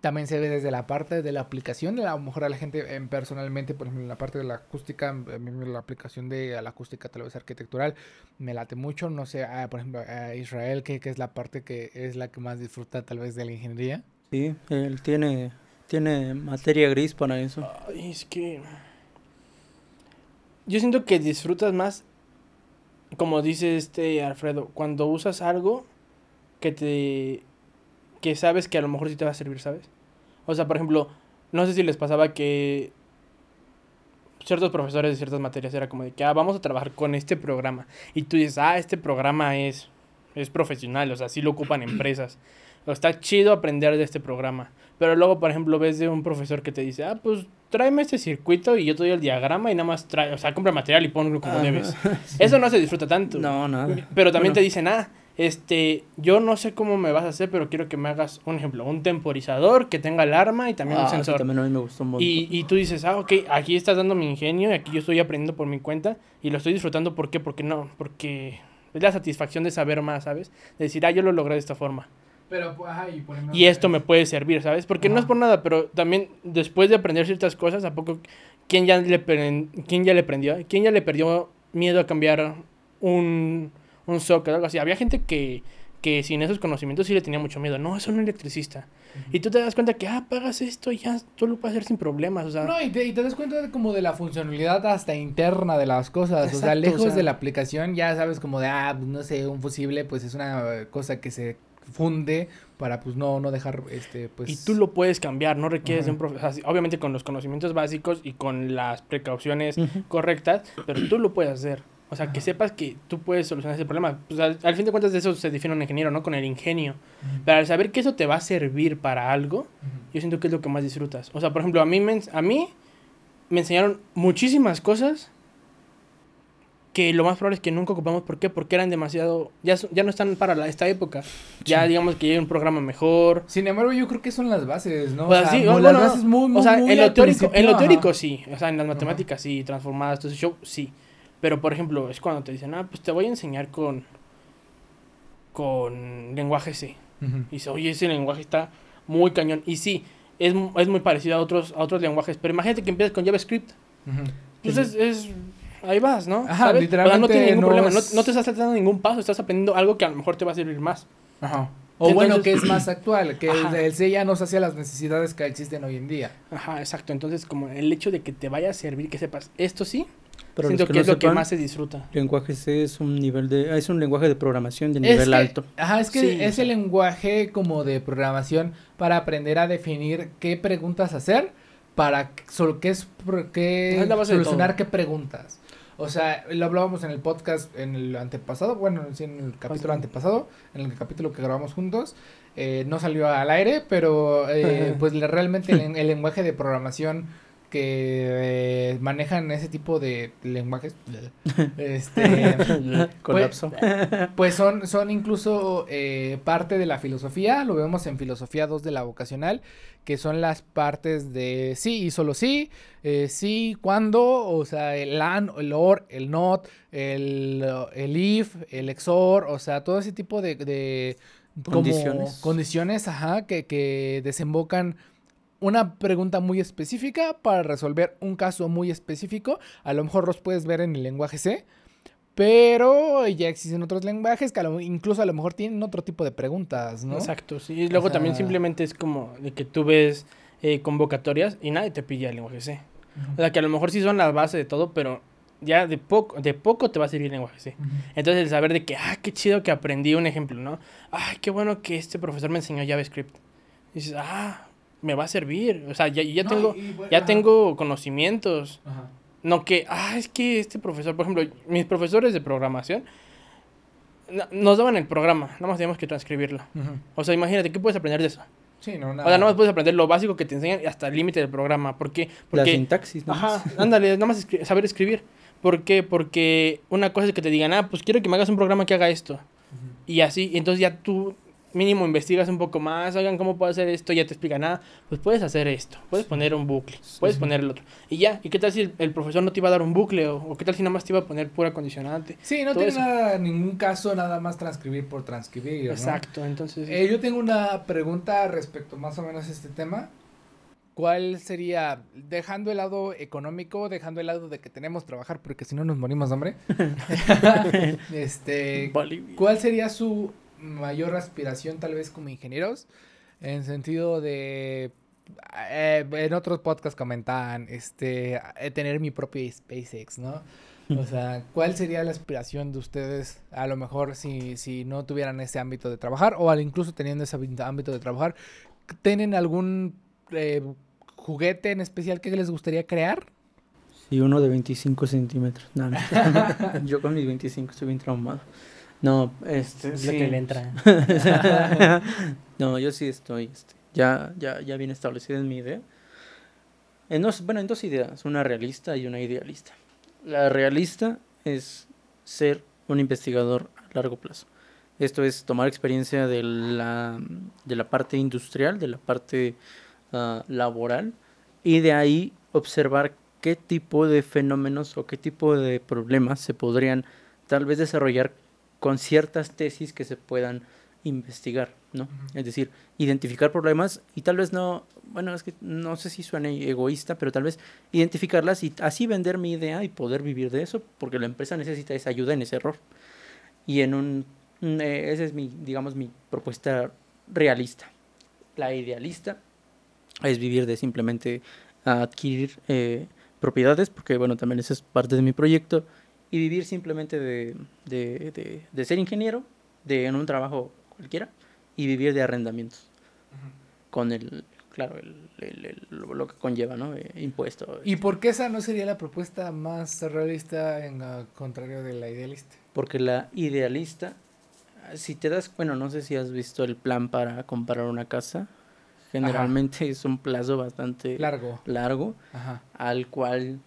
También se ve desde la parte de la aplicación, a lo mejor a la gente eh, personalmente, por ejemplo, en la parte de la acústica, la aplicación de la acústica tal vez arquitectural, me late mucho, no sé, ah, por ejemplo, ah, Israel, que, que es la parte que es la que más disfruta tal vez de la ingeniería. Sí, él tiene, tiene materia gris para eso. Ay, es que... Yo siento que disfrutas más, como dice este Alfredo, cuando usas algo que te... que sabes que a lo mejor sí te va a servir, ¿sabes? O sea, por ejemplo, no sé si les pasaba que ciertos profesores de ciertas materias era como de que, ah, vamos a trabajar con este programa. Y tú dices, ah, este programa es, es profesional, o sea, sí lo ocupan empresas. O está chido aprender de este programa. Pero luego, por ejemplo, ves de un profesor que te dice, ah, pues tráeme este circuito y yo te doy el diagrama y nada más trae, o sea, compra material y ponlo como ah, debes. Sí. Eso no se disfruta tanto. No, nada. Pero también bueno. te dicen, ah, Este, yo no sé cómo me vas a hacer, pero quiero que me hagas, un ejemplo, un temporizador que tenga alarma y también ah, un sensor. También a mí me gustó un montón. Y, y tú dices, ah, ok, aquí estás dando mi ingenio y aquí yo estoy aprendiendo por mi cuenta y lo estoy disfrutando. ¿Por qué? Porque no, porque es la satisfacción de saber más, ¿sabes? De decir, ah, yo lo logré de esta forma. Pero, ajá, y, por ejemplo, y esto me puede servir, ¿sabes? Porque ajá. no es por nada, pero también después de aprender ciertas cosas, ¿a poco quién ya le, quién ya le prendió? ¿Quién ya le perdió miedo a cambiar un... un socket, algo así? Había gente que, que sin esos conocimientos sí le tenía mucho miedo. No, es un electricista. Uh-huh. Y tú te das cuenta que, ah, pagas esto y ya tú lo puedes hacer sin problemas, o sea... No, y te, y te das cuenta de como de la funcionalidad hasta interna de las cosas. Exacto, o sea, lejos o sea... de la aplicación ya sabes como de, ah, no sé, un fusible, pues es una cosa que se funde para, pues, no, no dejar, este, pues... Y tú lo puedes cambiar, no requieres uh-huh. de un profesor. O sea, obviamente con los conocimientos básicos y con las precauciones uh-huh. correctas, pero tú lo puedes hacer. O sea, que sepas que tú puedes solucionar ese problema. Pues al, al fin de cuentas de eso se define un ingeniero, ¿no? Con el ingenio. Uh-huh. Pero al saber que eso te va a servir para algo, uh-huh. yo siento que es lo que más disfrutas. O sea, por ejemplo, a mí me, a mí me enseñaron muchísimas cosas que lo más probable es que nunca ocupamos. ¿Por qué? Porque eran demasiado... Ya, ya no están para la, esta época. Ya, sí. digamos que ya hay un programa mejor. Sin embargo, yo creo que son las bases, ¿no? Pues o sea, sí, bueno, las bases muy, muy, o sea, muy en lo teórico, en lo teórico sí. O sea, en las matemáticas ajá. sí, transformadas, todo ese show, sí. Pero, por ejemplo, es cuando te dicen, ah, pues te voy a enseñar con con lenguaje C. Uh-huh. Y dice, oye, ese lenguaje está muy cañón. Y sí, es, es muy parecido a otros a otros lenguajes. Pero imagínate que empiezas con JavaScript. Uh-huh. Entonces, sí. es, es ahí vas, ¿no? Ajá, ¿sabes? Literalmente. O sea, no tiene ningún no problema. Es... No, no te estás saltando ningún paso. Estás aprendiendo algo que a lo mejor te va a servir más. Ajá. O entonces, bueno, que es más actual, que el, el C ya nos hace las necesidades que existen hoy en día. Ajá, exacto. Entonces, como el hecho de que te vaya a servir, que sepas, esto sí... Pero siento que, que no es lo sepan, que más se disfruta. Lenguaje C es un nivel de es un lenguaje de programación de nivel es que, alto. Ajá, es que sí, es sí. el lenguaje como de programación para aprender a definir qué preguntas hacer para solo qué es qué es solucionar qué preguntas. O sea, lo hablábamos en el podcast en el antepasado, bueno, sí, en el capítulo Pasado. antepasado, en el capítulo que grabamos juntos, eh, no salió al aire, pero eh, pues realmente el, el lenguaje de programación que eh, manejan ese tipo de lenguajes este colapso pues, pues son son incluso eh, parte de la filosofía. Lo vemos en filosofía dos de la vocacional, que son las partes de sí y solo sí, eh, sí, cuando, o sea, el and, el or, el not, el, el if, el exor, o sea, todo ese tipo de, de condiciones condiciones ajá que que desembocan una pregunta muy específica para resolver un caso muy específico. A lo mejor los puedes ver en el lenguaje C, pero ya existen otros lenguajes que a lo, incluso a lo mejor tienen otro tipo de preguntas, ¿no? Exacto, sí. Y luego o sea... también simplemente es como de que tú ves eh, convocatorias y nadie te pilla el lenguaje C. Uh-huh. O sea, que a lo mejor sí son la base de todo, pero ya de poco de poco te va a servir el lenguaje C. Uh-huh. Entonces, el saber de que, ah, qué chido que aprendí un ejemplo, ¿no? Ah, qué bueno que este profesor me enseñó JavaScript. Y dices, ah... me va a servir, o sea, ya, ya no, tengo y, y, bueno, ya ajá. tengo conocimientos. Ajá. No que, ah, es que este profesor, por ejemplo, mis profesores de programación no, nos daban el programa, nada más teníamos que transcribirlo. Uh-huh. O sea, imagínate, ¿qué puedes aprender de eso? Sí, no, nada. O sea, nada más puedes aprender lo básico que te enseñan hasta el límite del programa. ¿Por qué? Porque, la sintaxis, ¿no? Ajá, ándale, nada más escri- saber escribir. ¿Por qué? Porque una cosa es que te digan, ah, pues quiero que me hagas un programa que haga esto. Uh-huh. Y así, y entonces ya tú... mínimo investigas un poco más, oigan, ¿cómo puedo hacer esto? Ya te explican, ah, pues puedes hacer esto, puedes poner un bucle, puedes sí, poner el otro. Y ya, ¿y qué tal si el, el profesor no te iba a dar un bucle? O, ¿O qué tal si nada más te iba a poner pura condicionante? Sí, no tiene nada, ningún caso, nada más transcribir por transcribir, ¿no? Exacto, entonces... Eh, yo tengo una pregunta respecto más o menos a este tema. ¿Cuál sería, dejando el lado económico, dejando el lado de que tenemos que trabajar porque si no nos morimos de hambre? este, Bolivia. ¿Cuál sería su... mayor aspiración tal vez como ingenieros en sentido de eh, en otros podcasts comentan este eh, tener mi propia SpaceX, ¿no? O sea, ¿cuál sería la aspiración de ustedes a lo mejor si si no tuvieran ese ámbito de trabajar o al incluso teniendo ese ámbito de trabajar? ¿Tienen algún eh, juguete en especial que les gustaría crear? Sí, uno de veinticinco centímetros. No, no. Yo con mis veinticinco estoy bien traumado. No, este... Es sí. lo que le entra. No, yo sí estoy este, ya, ya, ya bien establecida en mi idea. En dos, bueno, en dos ideas, una realista y una idealista. La realista es ser un investigador a largo plazo. Esto es tomar experiencia de la, de la parte industrial, de la parte uh, laboral, y de ahí observar qué tipo de fenómenos o qué tipo de problemas se podrían tal vez desarrollar con ciertas tesis que se puedan investigar, ¿no? Uh-huh. Es decir, identificar problemas y tal vez no, bueno, es que no sé si suene egoísta, pero tal vez identificarlas y así vender mi idea y poder vivir de eso, porque la empresa necesita esa ayuda en ese error. Y en un Eh, esa es mi, digamos, mi propuesta realista. La idealista es vivir de simplemente adquirir eh, propiedades, porque bueno, también esa es parte de mi proyecto, y vivir simplemente de, de, de, de ser ingeniero, de en un trabajo cualquiera, y vivir de arrendamientos. Uh-huh. Con el, claro, el, el, el, lo que conlleva, ¿no? Eh, impuesto. ¿Y por qué esa no sería la propuesta más realista en uh, contrario de la idealista? Porque la idealista, si te das, bueno, no sé si has visto el plan para comprar una casa, generalmente Ajá. es un plazo bastante largo, largo Ajá. al cual...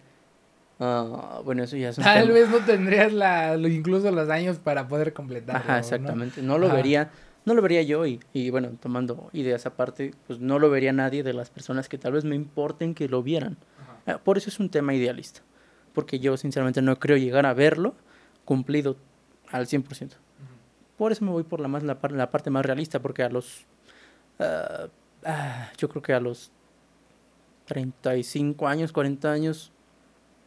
Uh, bueno, eso ya es un Tal tema. Vez no tendrías la, incluso los años para poder completarlo. Ajá, exactamente. No, no lo Ajá. vería, no lo vería yo y, y bueno, tomando ideas aparte, pues no lo vería nadie de las personas que tal vez me importen que lo vieran. Ajá. Por eso es un tema idealista, porque yo sinceramente no creo llegar a verlo cumplido al cien por ciento. Ajá. Por eso me voy por la más la, la parte más realista, porque a los uh, uh, yo creo que a los treinta y cinco años, cuarenta años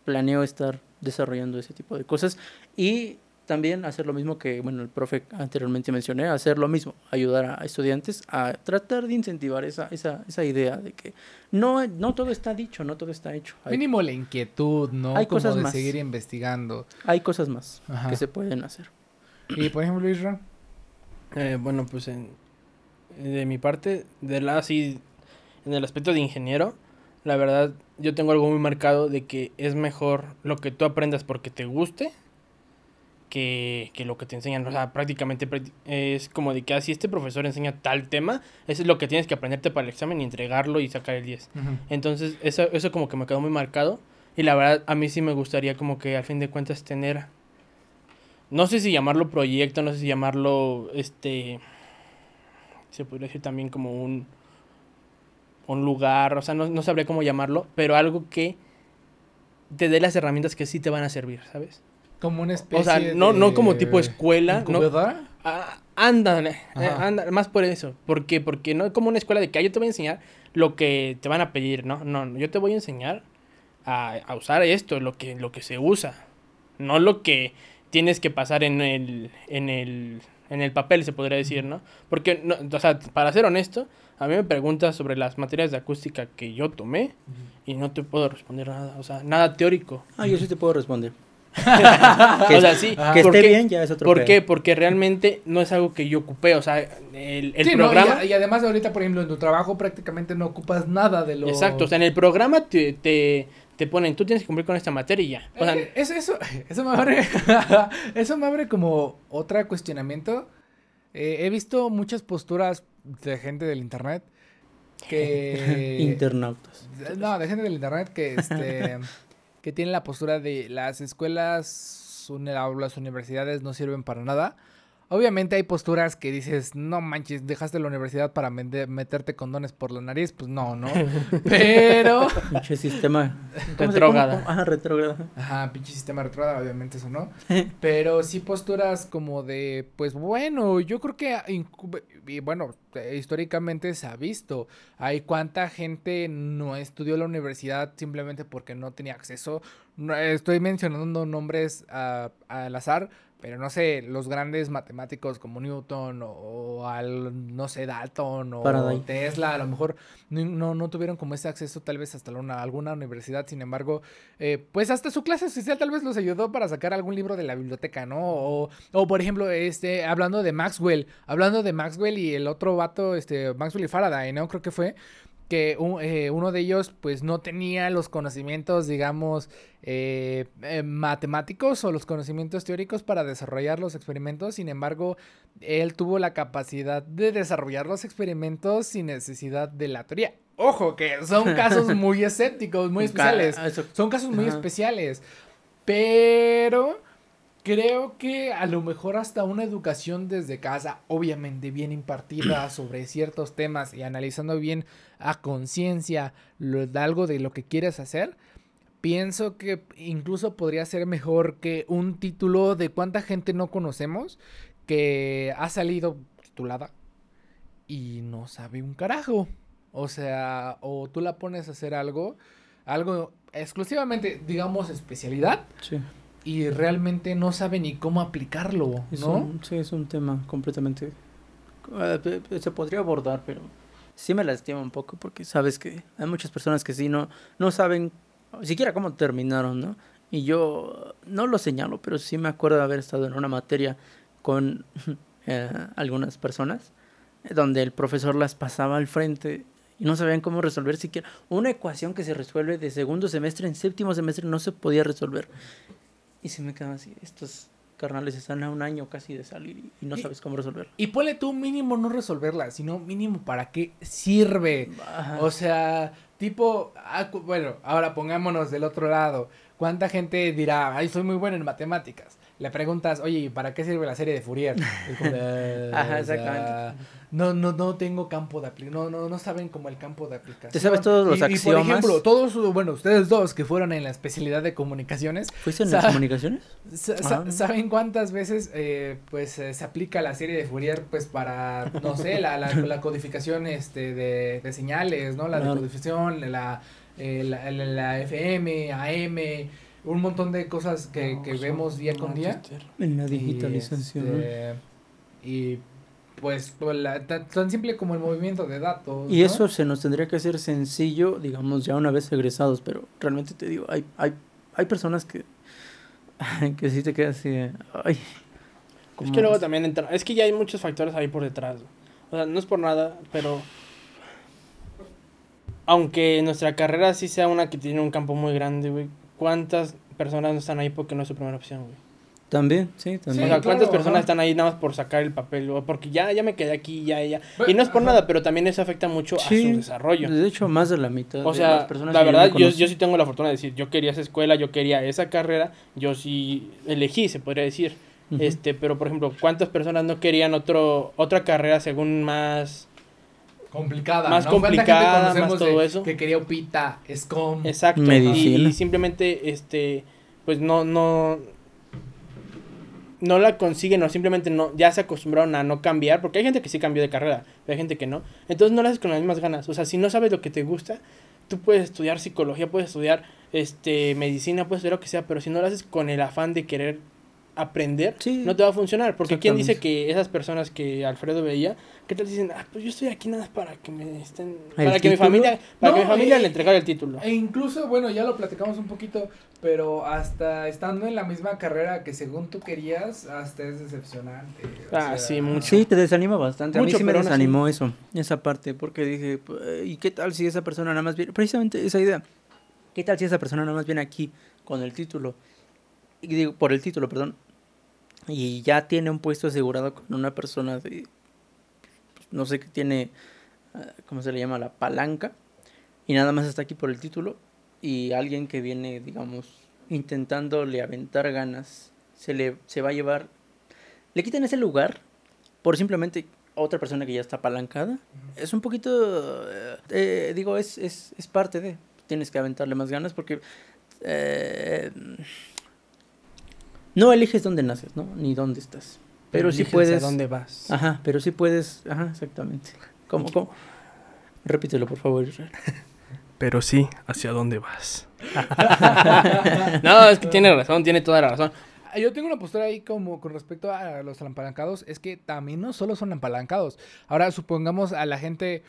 planeo estar desarrollando ese tipo de cosas y también hacer lo mismo que, bueno, el profe anteriormente mencioné, hacer lo mismo, ayudar a estudiantes a tratar de incentivar esa esa esa idea de que no no todo está dicho, no todo está hecho. Hay, mínimo la inquietud, ¿no? Hay Como cosas de más. Seguir investigando. Hay cosas más Ajá. que se pueden hacer. Y, por ejemplo, Isra. Eh, bueno, pues, en, de mi parte, de la sí, en el aspecto de ingeniero, la verdad, yo tengo algo muy marcado de que es mejor lo que tú aprendas porque te guste que, que lo que te enseñan. O sea, prácticamente es como de que así ah, si este profesor enseña tal tema, eso es lo que tienes que aprenderte para el examen y entregarlo y sacar el diez. Uh-huh. Entonces, eso, eso como que me quedó muy marcado. Y la verdad, a mí sí me gustaría como que al fin de cuentas tener... No sé si llamarlo proyecto, no sé si llamarlo... este se podría decir también como un... un lugar, o sea, no, no sabré cómo llamarlo, pero algo que te dé las herramientas que sí te van a servir, ¿sabes? Como una especie de... O sea, no, no como tipo escuela. ¿Incubadora? No, ah, ándale, ándale, más por eso. ¿Por qué? Porque no es como una escuela de que ah, yo te voy a enseñar lo que te van a pedir, ¿no? No, no yo te voy a enseñar a, a usar esto, lo que, lo que se usa. No lo que tienes que pasar en el... En el En el papel, se podría decir, ¿no? Porque, no, o sea, para ser honesto, a mí me preguntas sobre las materias de acústica que yo tomé uh-huh. y no te puedo responder nada, o sea, nada teórico. Ah, yo sí te puedo responder. O sea, sí. Ah, que esté bien ya es otro ¿Por pedo. Qué? Porque realmente no es algo que yo ocupé, o sea, el, el sí, programa... No, y, a, y además ahorita, por ejemplo, en tu trabajo prácticamente no ocupas nada de lo... Exacto, o sea, en el programa te... te te ponen, tú tienes que cumplir con esta materia y ya. O sea, eh, eso, eso, eso me abre, eso me abre como otro cuestionamiento. Eh, he visto muchas posturas de gente del internet que... Internautas. No, de gente del internet que, este, que tienen la postura de las escuelas o las universidades no sirven para nada. Obviamente hay posturas que dices, no manches, dejaste la universidad para meterte condones por la nariz, pues no, ¿no? Pero... Pinche sistema retrógrada. Ajá, retrógrada. Ajá, pinche sistema retrógrada, obviamente eso, ¿no? Pero sí posturas como de, pues bueno, yo creo que, y bueno, históricamente se ha visto, hay cuánta gente no estudió la universidad simplemente porque no tenía acceso. Estoy mencionando nombres uh, al azar, pero no sé, los grandes matemáticos como Newton o, o al, no sé, Dalton o Paraday. Tesla, a lo mejor no, no, no tuvieron como ese acceso tal vez hasta una, alguna universidad, sin embargo, eh, pues hasta su clase social tal vez los ayudó para sacar algún libro de la biblioteca, ¿no? O, o por ejemplo, este, hablando de Maxwell, hablando de Maxwell y el otro vato, este, Maxwell y Faraday, ¿no? Creo que fue... que un, eh, uno de ellos pues no tenía los conocimientos, digamos, eh, eh, matemáticos o los conocimientos teóricos para desarrollar los experimentos, sin embargo, él tuvo la capacidad de desarrollar los experimentos sin necesidad de la teoría. Ojo, que son casos muy escépticos, muy especiales, son casos muy especiales, pero... Creo que a lo mejor hasta una educación desde casa, obviamente bien impartida sobre ciertos temas y analizando bien a conciencia algo de lo que quieres hacer, pienso que incluso podría ser mejor que un título de cuánta gente no conocemos que ha salido titulada y no sabe un carajo. O sea, o tú la pones a hacer algo, algo exclusivamente, digamos, especialidad. Sí. y realmente no sabe ni cómo aplicarlo, ¿no? Es un, sí, es un tema completamente... Se podría abordar, pero sí me lastima un poco porque sabes que hay muchas personas que sí no, no saben siquiera cómo terminaron, ¿no? Y yo no lo señalo, pero sí me acuerdo de haber estado en una materia con eh, algunas personas donde el profesor las pasaba al frente y no sabían cómo resolver siquiera. Una ecuación que se resuelve de segundo semestre en séptimo semestre no se podía resolver. Y se me quedaba así, estos carnales están a un año casi de salir y no sabes cómo resolverla. Y ponle tú mínimo no resolverla, sino mínimo para qué sirve. Ajá. O sea, tipo, bueno, ahora pongámonos del otro lado. ¿Cuánta gente dirá, ay, soy muy bueno en matemáticas? Le preguntas, oye, ¿para qué sirve la serie de Fourier? Como, eh, Ajá, exactamente. O sea, no, no, no tengo campo de aplicación. No, no, no saben como el campo de aplicación. ¿Te sabes todos los y, axiomas? Y por ejemplo, todos, bueno, ustedes dos que fueron en la especialidad de comunicaciones. ¿Fuiste en las comunicaciones? Sa- sa- ¿Saben cuántas veces, eh, pues, eh, se aplica la serie de Fourier, pues, para, no sé, la, la, la codificación, este, de, de señales, ¿no? La decodificación, la, eh, la, la, la F M, A M... Un montón de cosas que, no, que vemos día con día. En la digitalización. Y, este, y pues, pues la, tan simple como el movimiento de datos. Y ¿no? Eso se nos tendría que hacer sencillo, digamos, ya una vez egresados. Pero realmente te digo, hay hay hay personas que, que sí te quedas así de, ay. Es que luego también entra, es que ya hay muchos factores ahí por detrás. O sea, no es por nada, pero... Aunque nuestra carrera sí sea una que tiene un campo muy grande, güey. ¿Cuántas personas no están ahí porque no es su primera opción, güey? También, sí, también. Sí, o sea, ¿cuántas claro, personas ajá. están ahí nada más por sacar el papel? O porque ya, ya me quedé aquí, ya, ya. Y no es por ajá. nada, pero también eso afecta mucho sí, a su desarrollo. De hecho, más de la mitad o sea, de las personas. La verdad, yo, yo sí tengo la fortuna de decir, yo quería esa escuela, yo quería esa carrera, yo sí elegí, se podría decir. Uh-huh. Este, pero, por ejemplo, ¿cuántas personas no querían otro otra carrera según más... complicada, más ¿no? complicada, más todo de, eso que quería Upita, Escom, exacto, medicina. Y, y simplemente este, pues no, no, no la consiguen o simplemente no, ya se acostumbraron a no cambiar, porque hay gente que sí cambió de carrera, pero hay gente que no, entonces no la haces con las mismas ganas, o sea, si no sabes lo que te gusta, tú puedes estudiar psicología, puedes estudiar este, medicina, puedes estudiar lo que sea, pero si no lo haces con el afán de querer aprender, sí, no te va a funcionar, porque quién dice que esas personas que Alfredo veía, ¿qué tal dicen? Ah, pues yo estoy aquí nada más para que me estén, para que mi familia, para no, que mi familia eh, le entregara el título. E incluso, bueno, ya lo platicamos un poquito, pero hasta estando en la misma carrera que según tú querías, hasta es decepcionante. Ah, sea, sí, mucho. Sí, te desanima bastante. Mucho, a mí sí me desanimó sí. eso, esa parte, porque dije, ¿y qué tal si esa persona nada más viene? Precisamente esa idea. ¿Qué tal si esa persona nada más viene aquí con el título? Y digo, por el título, perdón. Y ya tiene un puesto asegurado con una persona de, no sé qué tiene, ¿cómo se le llama? La palanca. Y nada más está aquí por el título. Y alguien que viene, digamos, intentándole aventar ganas, se le se va a llevar, le quitan ese lugar por simplemente otra persona que ya está apalancada. Es un poquito, eh, digo, es, es, es parte de, tienes que aventarle más ganas porque... Eh, no eliges dónde naces, ¿no? Ni dónde estás. Pero, pero sí puedes... a dónde vas. Ajá, pero sí puedes... Ajá, exactamente. ¿Cómo, cómo? Repítelo, por favor, Israel. Pero sí, ¿hacia dónde vas? No, es que tiene razón, tiene toda la razón. Yo tengo una postura ahí como con respecto a los apalancados. Es que también no solo son apalancados. Ahora, supongamos a la gente...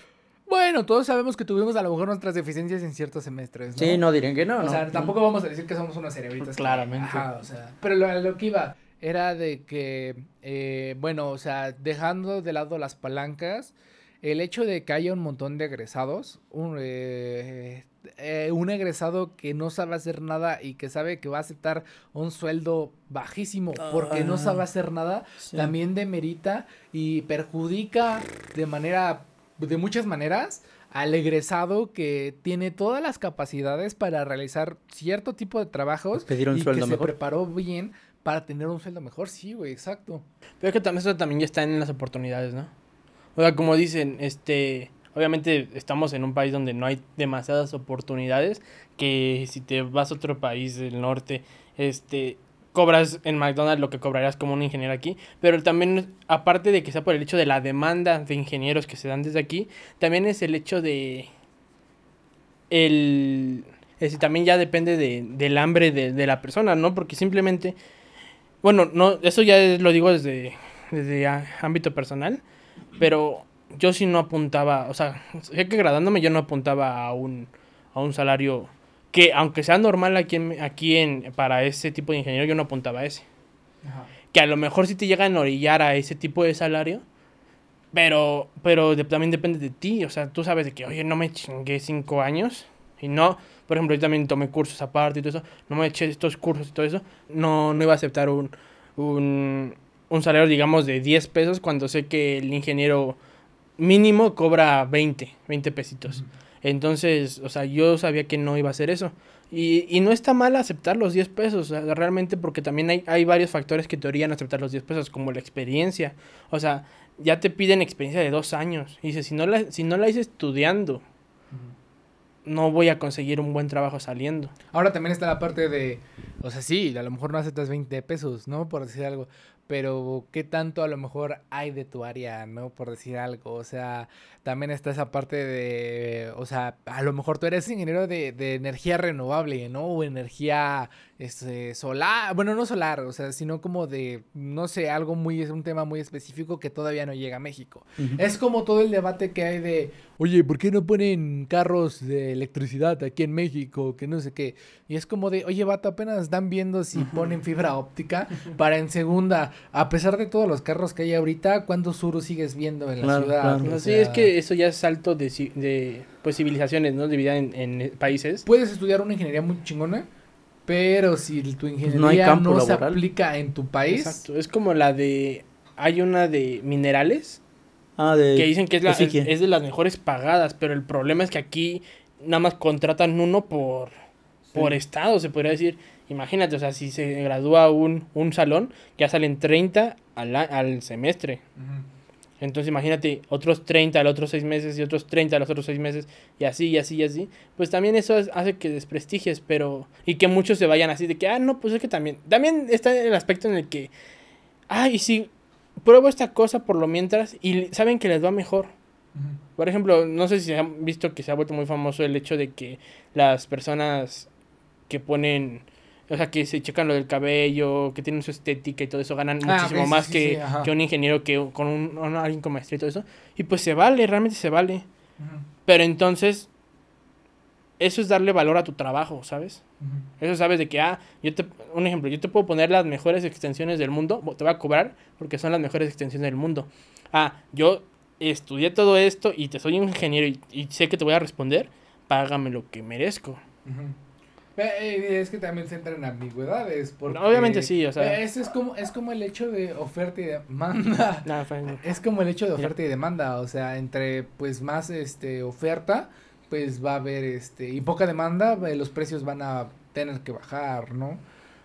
Bueno, todos sabemos que tuvimos a lo mejor nuestras deficiencias en ciertos semestres, ¿no? Sí, no dirán que no, O no. sea, tampoco vamos a decir que somos unos cerebritos. Claramente. Que, ajá, o sea, pero lo, lo que iba era de que, eh, bueno, o sea, dejando de lado las palancas, el hecho de que haya un montón de egresados, un, eh, eh, un egresado que no sabe hacer nada y que sabe que va a aceptar un sueldo bajísimo porque uh, no sabe hacer nada, sí. también demerita y perjudica de manera... de muchas maneras, al egresado que tiene todas las capacidades para realizar cierto tipo de trabajos pedir un y sueldo que mejor. Se preparó bien para tener un sueldo mejor, sí, güey, exacto. Pero es que también eso también ya está en las oportunidades, ¿no? O sea, como dicen, este, obviamente estamos en un país donde no hay demasiadas oportunidades, que si te vas a otro país del norte, este... cobras en McDonald's lo que cobrarás como un ingeniero aquí, pero también, aparte de que sea por el hecho de la demanda de ingenieros que se dan desde aquí, también es el hecho de el Es decir, también ya depende de, del hambre de, de la persona, ¿no? Porque simplemente... Bueno, no, eso ya lo digo desde, desde ámbito personal, pero yo sí no apuntaba... O sea, sé que graduándome yo no apuntaba a un, a un salario que, aunque sea normal aquí, en, aquí en, para ese tipo de ingeniero, yo no apuntaba a ese. Ajá. Que a lo mejor sí te llegan a orillar a ese tipo de salario, pero pero de, también depende de ti. O sea, tú sabes de que, oye, no me chingué cinco años y no... Por ejemplo, yo también tomé cursos aparte y todo eso. No me eché estos cursos y todo eso. No, no iba a aceptar un, un, un salario, digamos, de diez pesos cuando sé que el ingeniero mínimo cobra veinte, veinte pesitos. Entonces, o sea, yo sabía que no iba a hacer eso. Y, y no está mal aceptar los diez pesos, realmente, porque también hay, hay varios factores que te harían aceptar los diez pesos, como la experiencia. O sea, ya te piden experiencia de dos años. Y dices, si no la, si no la hice estudiando... no voy a conseguir un buen trabajo saliendo. Ahora también está la parte de... O sea, sí, a lo mejor no aceptas veinte pesos, ¿no? Por decir algo. Pero, ¿qué tanto a lo mejor hay de tu área, no? Por decir algo. O sea, también está esa parte de... O sea, a lo mejor tú eres ingeniero de, de energía renovable, ¿no? O energía este, solar. Bueno, no solar, o sea, sino como de... No sé, algo muy... Es un tema muy específico que todavía no llega a México. Uh-huh. Es como todo el debate que hay de... Oye, ¿por qué no ponen carros de electricidad aquí en México? Que no sé qué. Y es como de... Oye, vato, apenas están viendo si ponen fibra óptica para en segunda... A pesar de todos los carros que hay ahorita, ¿cuántos surus sigues viendo en la claro, ciudad? Claro. No, sí, es que eso ya es salto de, de pues, civilizaciones, ¿no? Dividida en, en países. Puedes estudiar una ingeniería muy chingona, pero si tu ingeniería no, hay campo no se aplica en tu país... Exacto, es como la de... Hay una de minerales ah, de, que dicen que es, la, es, es de las mejores pagadas, pero el problema es que aquí nada más contratan uno por, sí. por estado, se podría decir... Imagínate, o sea, si se gradúa un, un salón, ya salen treinta al, al semestre. Uh-huh. Entonces, imagínate, otros treinta a los otros seis meses y otros treinta a los otros seis meses y así, y así, y así. Pues también eso es, hace que desprestigies, pero... Y que muchos se vayan así de que, ah, no, pues es que también... También está el aspecto en el que... Ah, y si pruebo esta cosa por lo mientras y saben que les va mejor. Uh-huh. Por ejemplo, no sé si han visto que se ha vuelto muy famoso el hecho de que las personas que ponen... O sea, que se checan lo del cabello, que tienen su estética y todo eso, ganan ah, muchísimo sí, más sí, que, sí, que un ingeniero, que con un, un, alguien con maestría y todo eso. Y pues se vale, realmente se vale. Uh-huh. Pero entonces, eso es darle valor a tu trabajo, ¿sabes? Uh-huh. Eso sabes de que, ah, yo te... Un ejemplo, yo te puedo poner las mejores extensiones del mundo, te voy a cobrar porque son las mejores extensiones del mundo. Ah, yo estudié todo esto y te soy un ingeniero y, y sé que te voy a responder, págame lo que merezco. Uh-huh. Es que también se entra en ambigüedades porque obviamente sí, o sea es, es como es como el hecho de oferta y demanda no, no. Es como el hecho de oferta y demanda, o sea, entre pues más este oferta pues va a haber este y poca demanda, los precios van a tener que bajar, ¿no?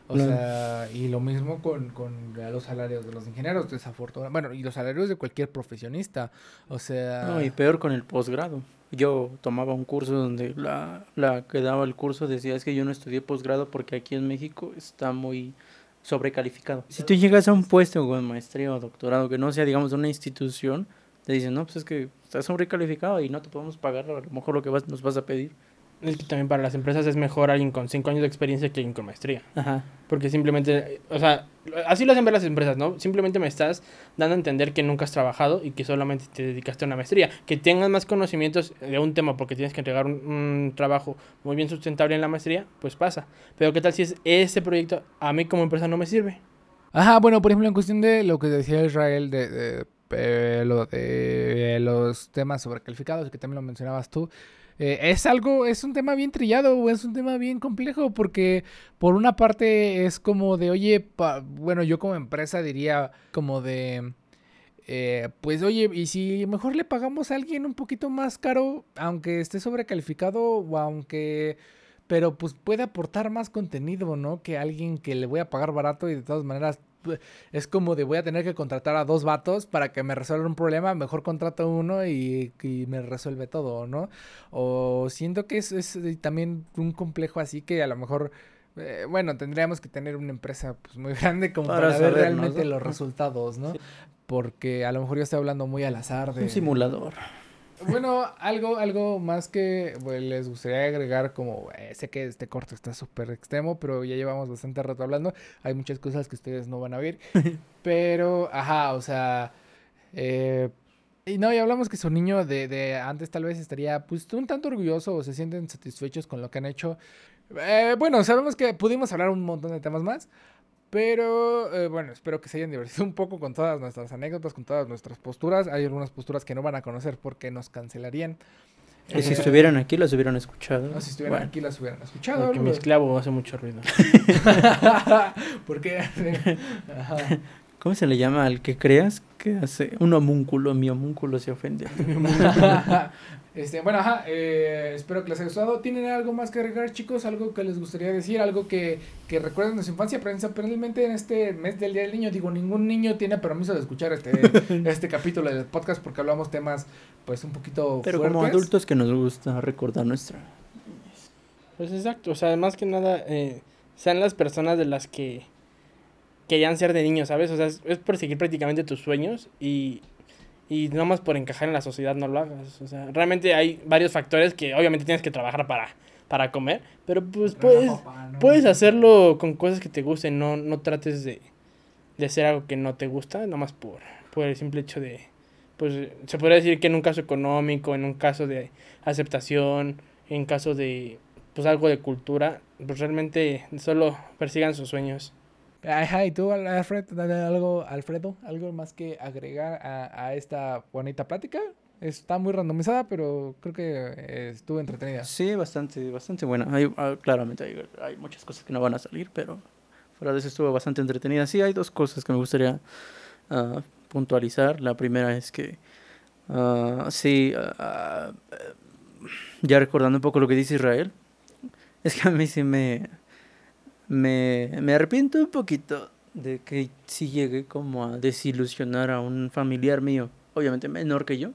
O no. sea, y lo mismo con, con los salarios de los ingenieros, desafortunadamente, bueno, y los salarios de cualquier profesionista, o sea... No, y peor con el posgrado. Yo tomaba un curso donde la, la que daba el curso decía, es que yo no estudié posgrado porque aquí en México está muy sobrecalificado. Si tú llegas a un puesto con maestría o doctorado, que no sea, digamos, una institución, te dicen, no, pues es que estás sobrecalificado y no te podemos pagar a lo mejor lo que vas, nos vas a pedir. Es que también para las empresas es mejor alguien con cinco años de experiencia que alguien con maestría. Ajá. Porque simplemente, o sea, así lo hacen ver las empresas, ¿no? Simplemente me estás dando a entender que nunca has trabajado y que solamente te dedicaste a una maestría. Que tengas más conocimientos de un tema porque tienes que entregar un, un trabajo muy bien sustentable en la maestría, pues pasa. Pero ¿qué tal si es ese proyecto a mí como empresa no me sirve? Ajá, bueno, por ejemplo, en cuestión de lo que decía Israel de... de... Eh, lo de eh, los temas sobrecalificados que también lo mencionabas tú, eh, es algo, es un tema bien trillado, es un tema bien complejo porque por una parte es como de oye, pa, bueno yo como empresa diría como de eh, pues oye, y si mejor le pagamos a alguien un poquito más caro aunque esté sobrecalificado o aunque... pero pues puede aportar más contenido, ¿no? Que alguien que le voy a pagar barato y de todas maneras es como de voy a tener que contratar a dos vatos para que me resuelvan un problema, mejor contrato uno y, y me resuelve todo, ¿no? O siento que es, es también un complejo así que a lo mejor, eh, bueno, tendríamos que tener una empresa pues muy grande como para, para ver realmente los resultados, ¿no? Sí. Porque a lo mejor yo estoy hablando muy al azar de... Un simulador. Bueno, algo, algo más que bueno, les gustaría agregar, como eh, sé que este corto está súper extremo, pero ya llevamos bastante rato hablando. Hay muchas cosas que ustedes no van a ver. Pero, ajá, o sea... Eh, y no, y hablamos que su niño de, de antes tal vez estaría pues un tanto orgulloso o se sienten satisfechos con lo que han hecho. Eh, bueno, sabemos que pudimos hablar un montón de temas más. Pero, eh, bueno, espero que se hayan divertido un poco con todas nuestras anécdotas, con todas nuestras posturas. Hay algunas posturas que no van a conocer porque nos cancelarían. Y eh, si estuvieran aquí, las hubieran escuchado. No, si estuvieran bueno. aquí, las hubieran escuchado. Porque lo... mi esclavo hace mucho ruido. ¿Por qué? Ajá. ¿Cómo se le llama al que creas que hace? Un homúnculo, mi homúnculo se ofende. Este, bueno, ajá, eh, espero que les haya gustado. ¿Tienen algo más que agregar, chicos? ¿Algo que les gustaría decir? ¿Algo que, que recuerden de su infancia? Principalmente en este mes del Día del Niño. Digo, ningún niño tiene permiso de escuchar este, este capítulo del podcast porque hablamos temas, pues, un poquito pero fuertes. Pero como adultos que nos gusta recordar nuestra... Pues exacto, o sea, más que nada, eh, sean las personas de las que querían ser de niños, ¿sabes? O sea, es, es perseguir prácticamente tus sueños y... Y nomás por encajar en la sociedad no lo hagas. O sea, realmente hay varios factores que obviamente tienes que trabajar para, para comer. Pero pues puedes, papá, ¿no? puedes hacerlo con cosas que te gusten. No, no trates de, de hacer algo que no te gusta. Nomás por, por el simple hecho de... Pues se podría decir que en un caso económico, en un caso de aceptación, en caso de pues algo de cultura. Pues realmente solo persigan sus sueños. Ajá, y tú, Alfredo, algo, Alfredo, algo más que agregar a, a esta bonita plática. Está muy randomizada, pero creo que estuvo entretenida. Sí, bastante, bastante buena. Hay, claramente hay, hay muchas cosas que no van a salir, pero fuera de eso estuvo bastante entretenida. Sí, hay dos cosas que me gustaría uh, puntualizar. La primera es que, uh, sí, uh, uh, ya recordando un poco lo que dice Israel, es que a mí sí me... Me, me arrepiento un poquito de que sí llegué como a desilusionar a un familiar mío, obviamente menor que yo,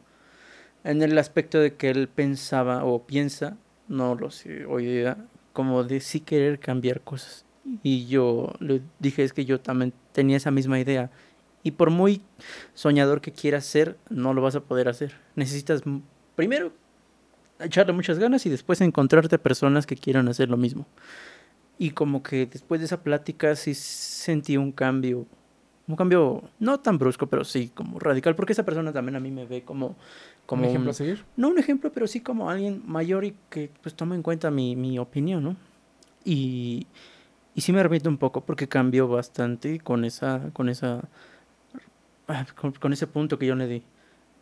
en el aspecto de que él pensaba o piensa, no lo sé hoy día, como de sí querer cambiar cosas. Y yo le dije, es que yo también tenía esa misma idea. Y por muy soñador que quieras ser, no lo vas a poder hacer. Necesitas primero echarle muchas ganas y después encontrarte personas que quieran hacer lo mismo. Y como que después de esa plática sí sentí un cambio, un cambio no tan brusco, pero sí como radical, porque esa persona también a mí me ve como... como ¿Un ejemplo un, a seguir? No un ejemplo, pero sí como alguien mayor y que pues toma en cuenta mi, mi opinión, ¿no? Y, y sí me arrepiento un poco porque cambió bastante con esa con esa con, con ese punto que yo le di.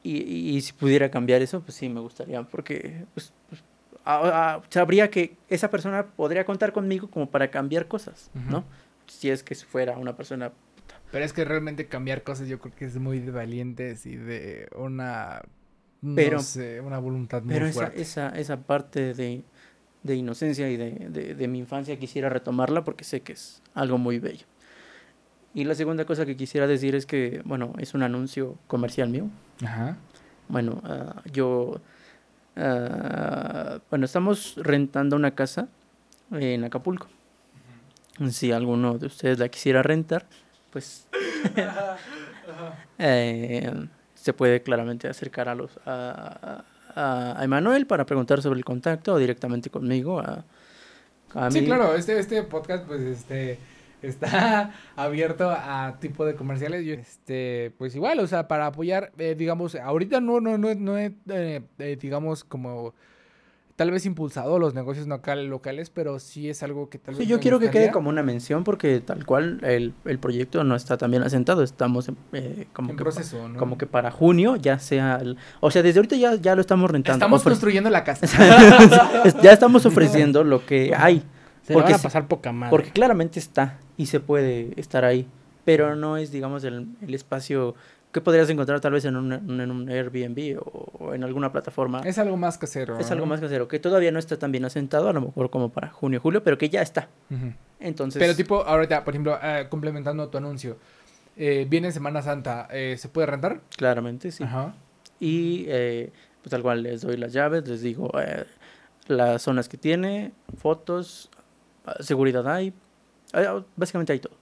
Y, y, y si pudiera cambiar eso, pues sí me gustaría, porque... pues, pues A, a, sabría que esa persona podría contar conmigo como para cambiar cosas, uh-huh. ¿no? Si es que fuera una persona... Puta. Pero es que realmente cambiar cosas yo creo que es muy de valientes y de una... Pero, no sé, una voluntad muy pero fuerte. Pero esa, esa, esa parte de, de inocencia y de, de, de mi infancia quisiera retomarla porque sé que es algo muy bello. Y la segunda cosa que quisiera decir es que, bueno, es un anuncio comercial mío. Ajá. Bueno, uh, yo... Uh, bueno, estamos rentando una casa en Acapulco. Uh-huh. Si alguno de ustedes la quisiera rentar, pues eh, se puede claramente acercar a los a, a, a Emmanuel para preguntar sobre el contacto o directamente conmigo. A, a sí, mí. Claro, este, este podcast pues este está abierto a tipo de comerciales. Yo, este, pues igual, o sea, para apoyar, eh, digamos, ahorita no, no, no, no he, eh, eh, digamos, como tal vez impulsado los negocios local, locales, pero sí es algo que tal vez... Sí, yo quiero gustaría. Que quede como una mención porque tal cual el, el proyecto no está tan bien asentado. Estamos en, eh, como, en que proceso, pa, ¿no? como que para junio ya sea... El, o sea, desde ahorita ya, ya lo estamos rentando. Estamos ofre- construyendo la casa. Ya estamos ofreciendo lo que hay. Se porque van a pasar poca madre. Porque claramente está y se puede estar ahí, pero no es, digamos, el, el espacio que podrías encontrar tal vez en un, en un Airbnb o, o en alguna plataforma. Es algo más casero. Es ¿no? algo más casero, que todavía no está tan bien asentado, a lo mejor como para junio, julio, pero que ya está. Uh-huh. Entonces... Pero tipo, ahorita, por ejemplo, eh, complementando tu anuncio, eh, viene Semana Santa, eh, ¿se puede rentar? Claramente, sí. Ajá. Y eh, pues tal cual les doy las llaves, les digo eh, las zonas que tiene, fotos... Seguridad hay, básicamente hay todo.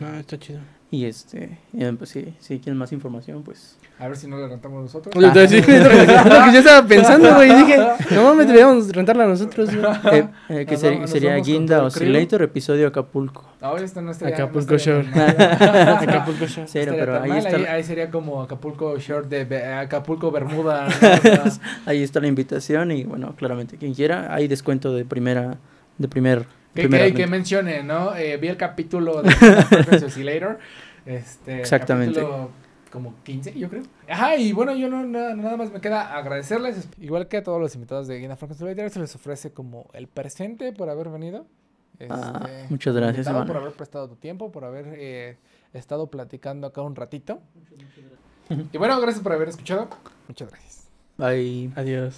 Ah, está chido. Y este, pues sí, si quieren más información, pues. A ver si no la rentamos nosotros. Ah, ah, sí, no, lo que yo estaba pensando, güey. Dije, no me deberíamos rentarla nosotros. Eh, eh, que ser, sería Guinda Oscillator, episodio Acapulco. Ahora esta no estaría. Acapulco Shore. Acapulco Shore. Cero, pero ahí, está... ahí, ahí sería como Acapulco Shore de Be- Acapulco Bermuda. ¿No? Ahí está la invitación y bueno, claramente quien quiera, hay descuento de primera, de primer. Que, que, que mencione, ¿no? Eh, vi el capítulo de Guinda Frequency Oscillator. Este, exactamente. Capítulo como quince, yo creo. Ajá, y bueno, yo no, no nada más me queda agradecerles. Igual que a todos los invitados de Guinda Frequency Oscillator, se les ofrece como el presente por haber venido. Este, ah, muchas gracias, hermano. Por haber prestado tu tiempo, por haber eh, estado platicando acá un ratito. Muchas, muchas gracias. Y bueno, gracias por haber escuchado. Muchas gracias. Bye. Adiós.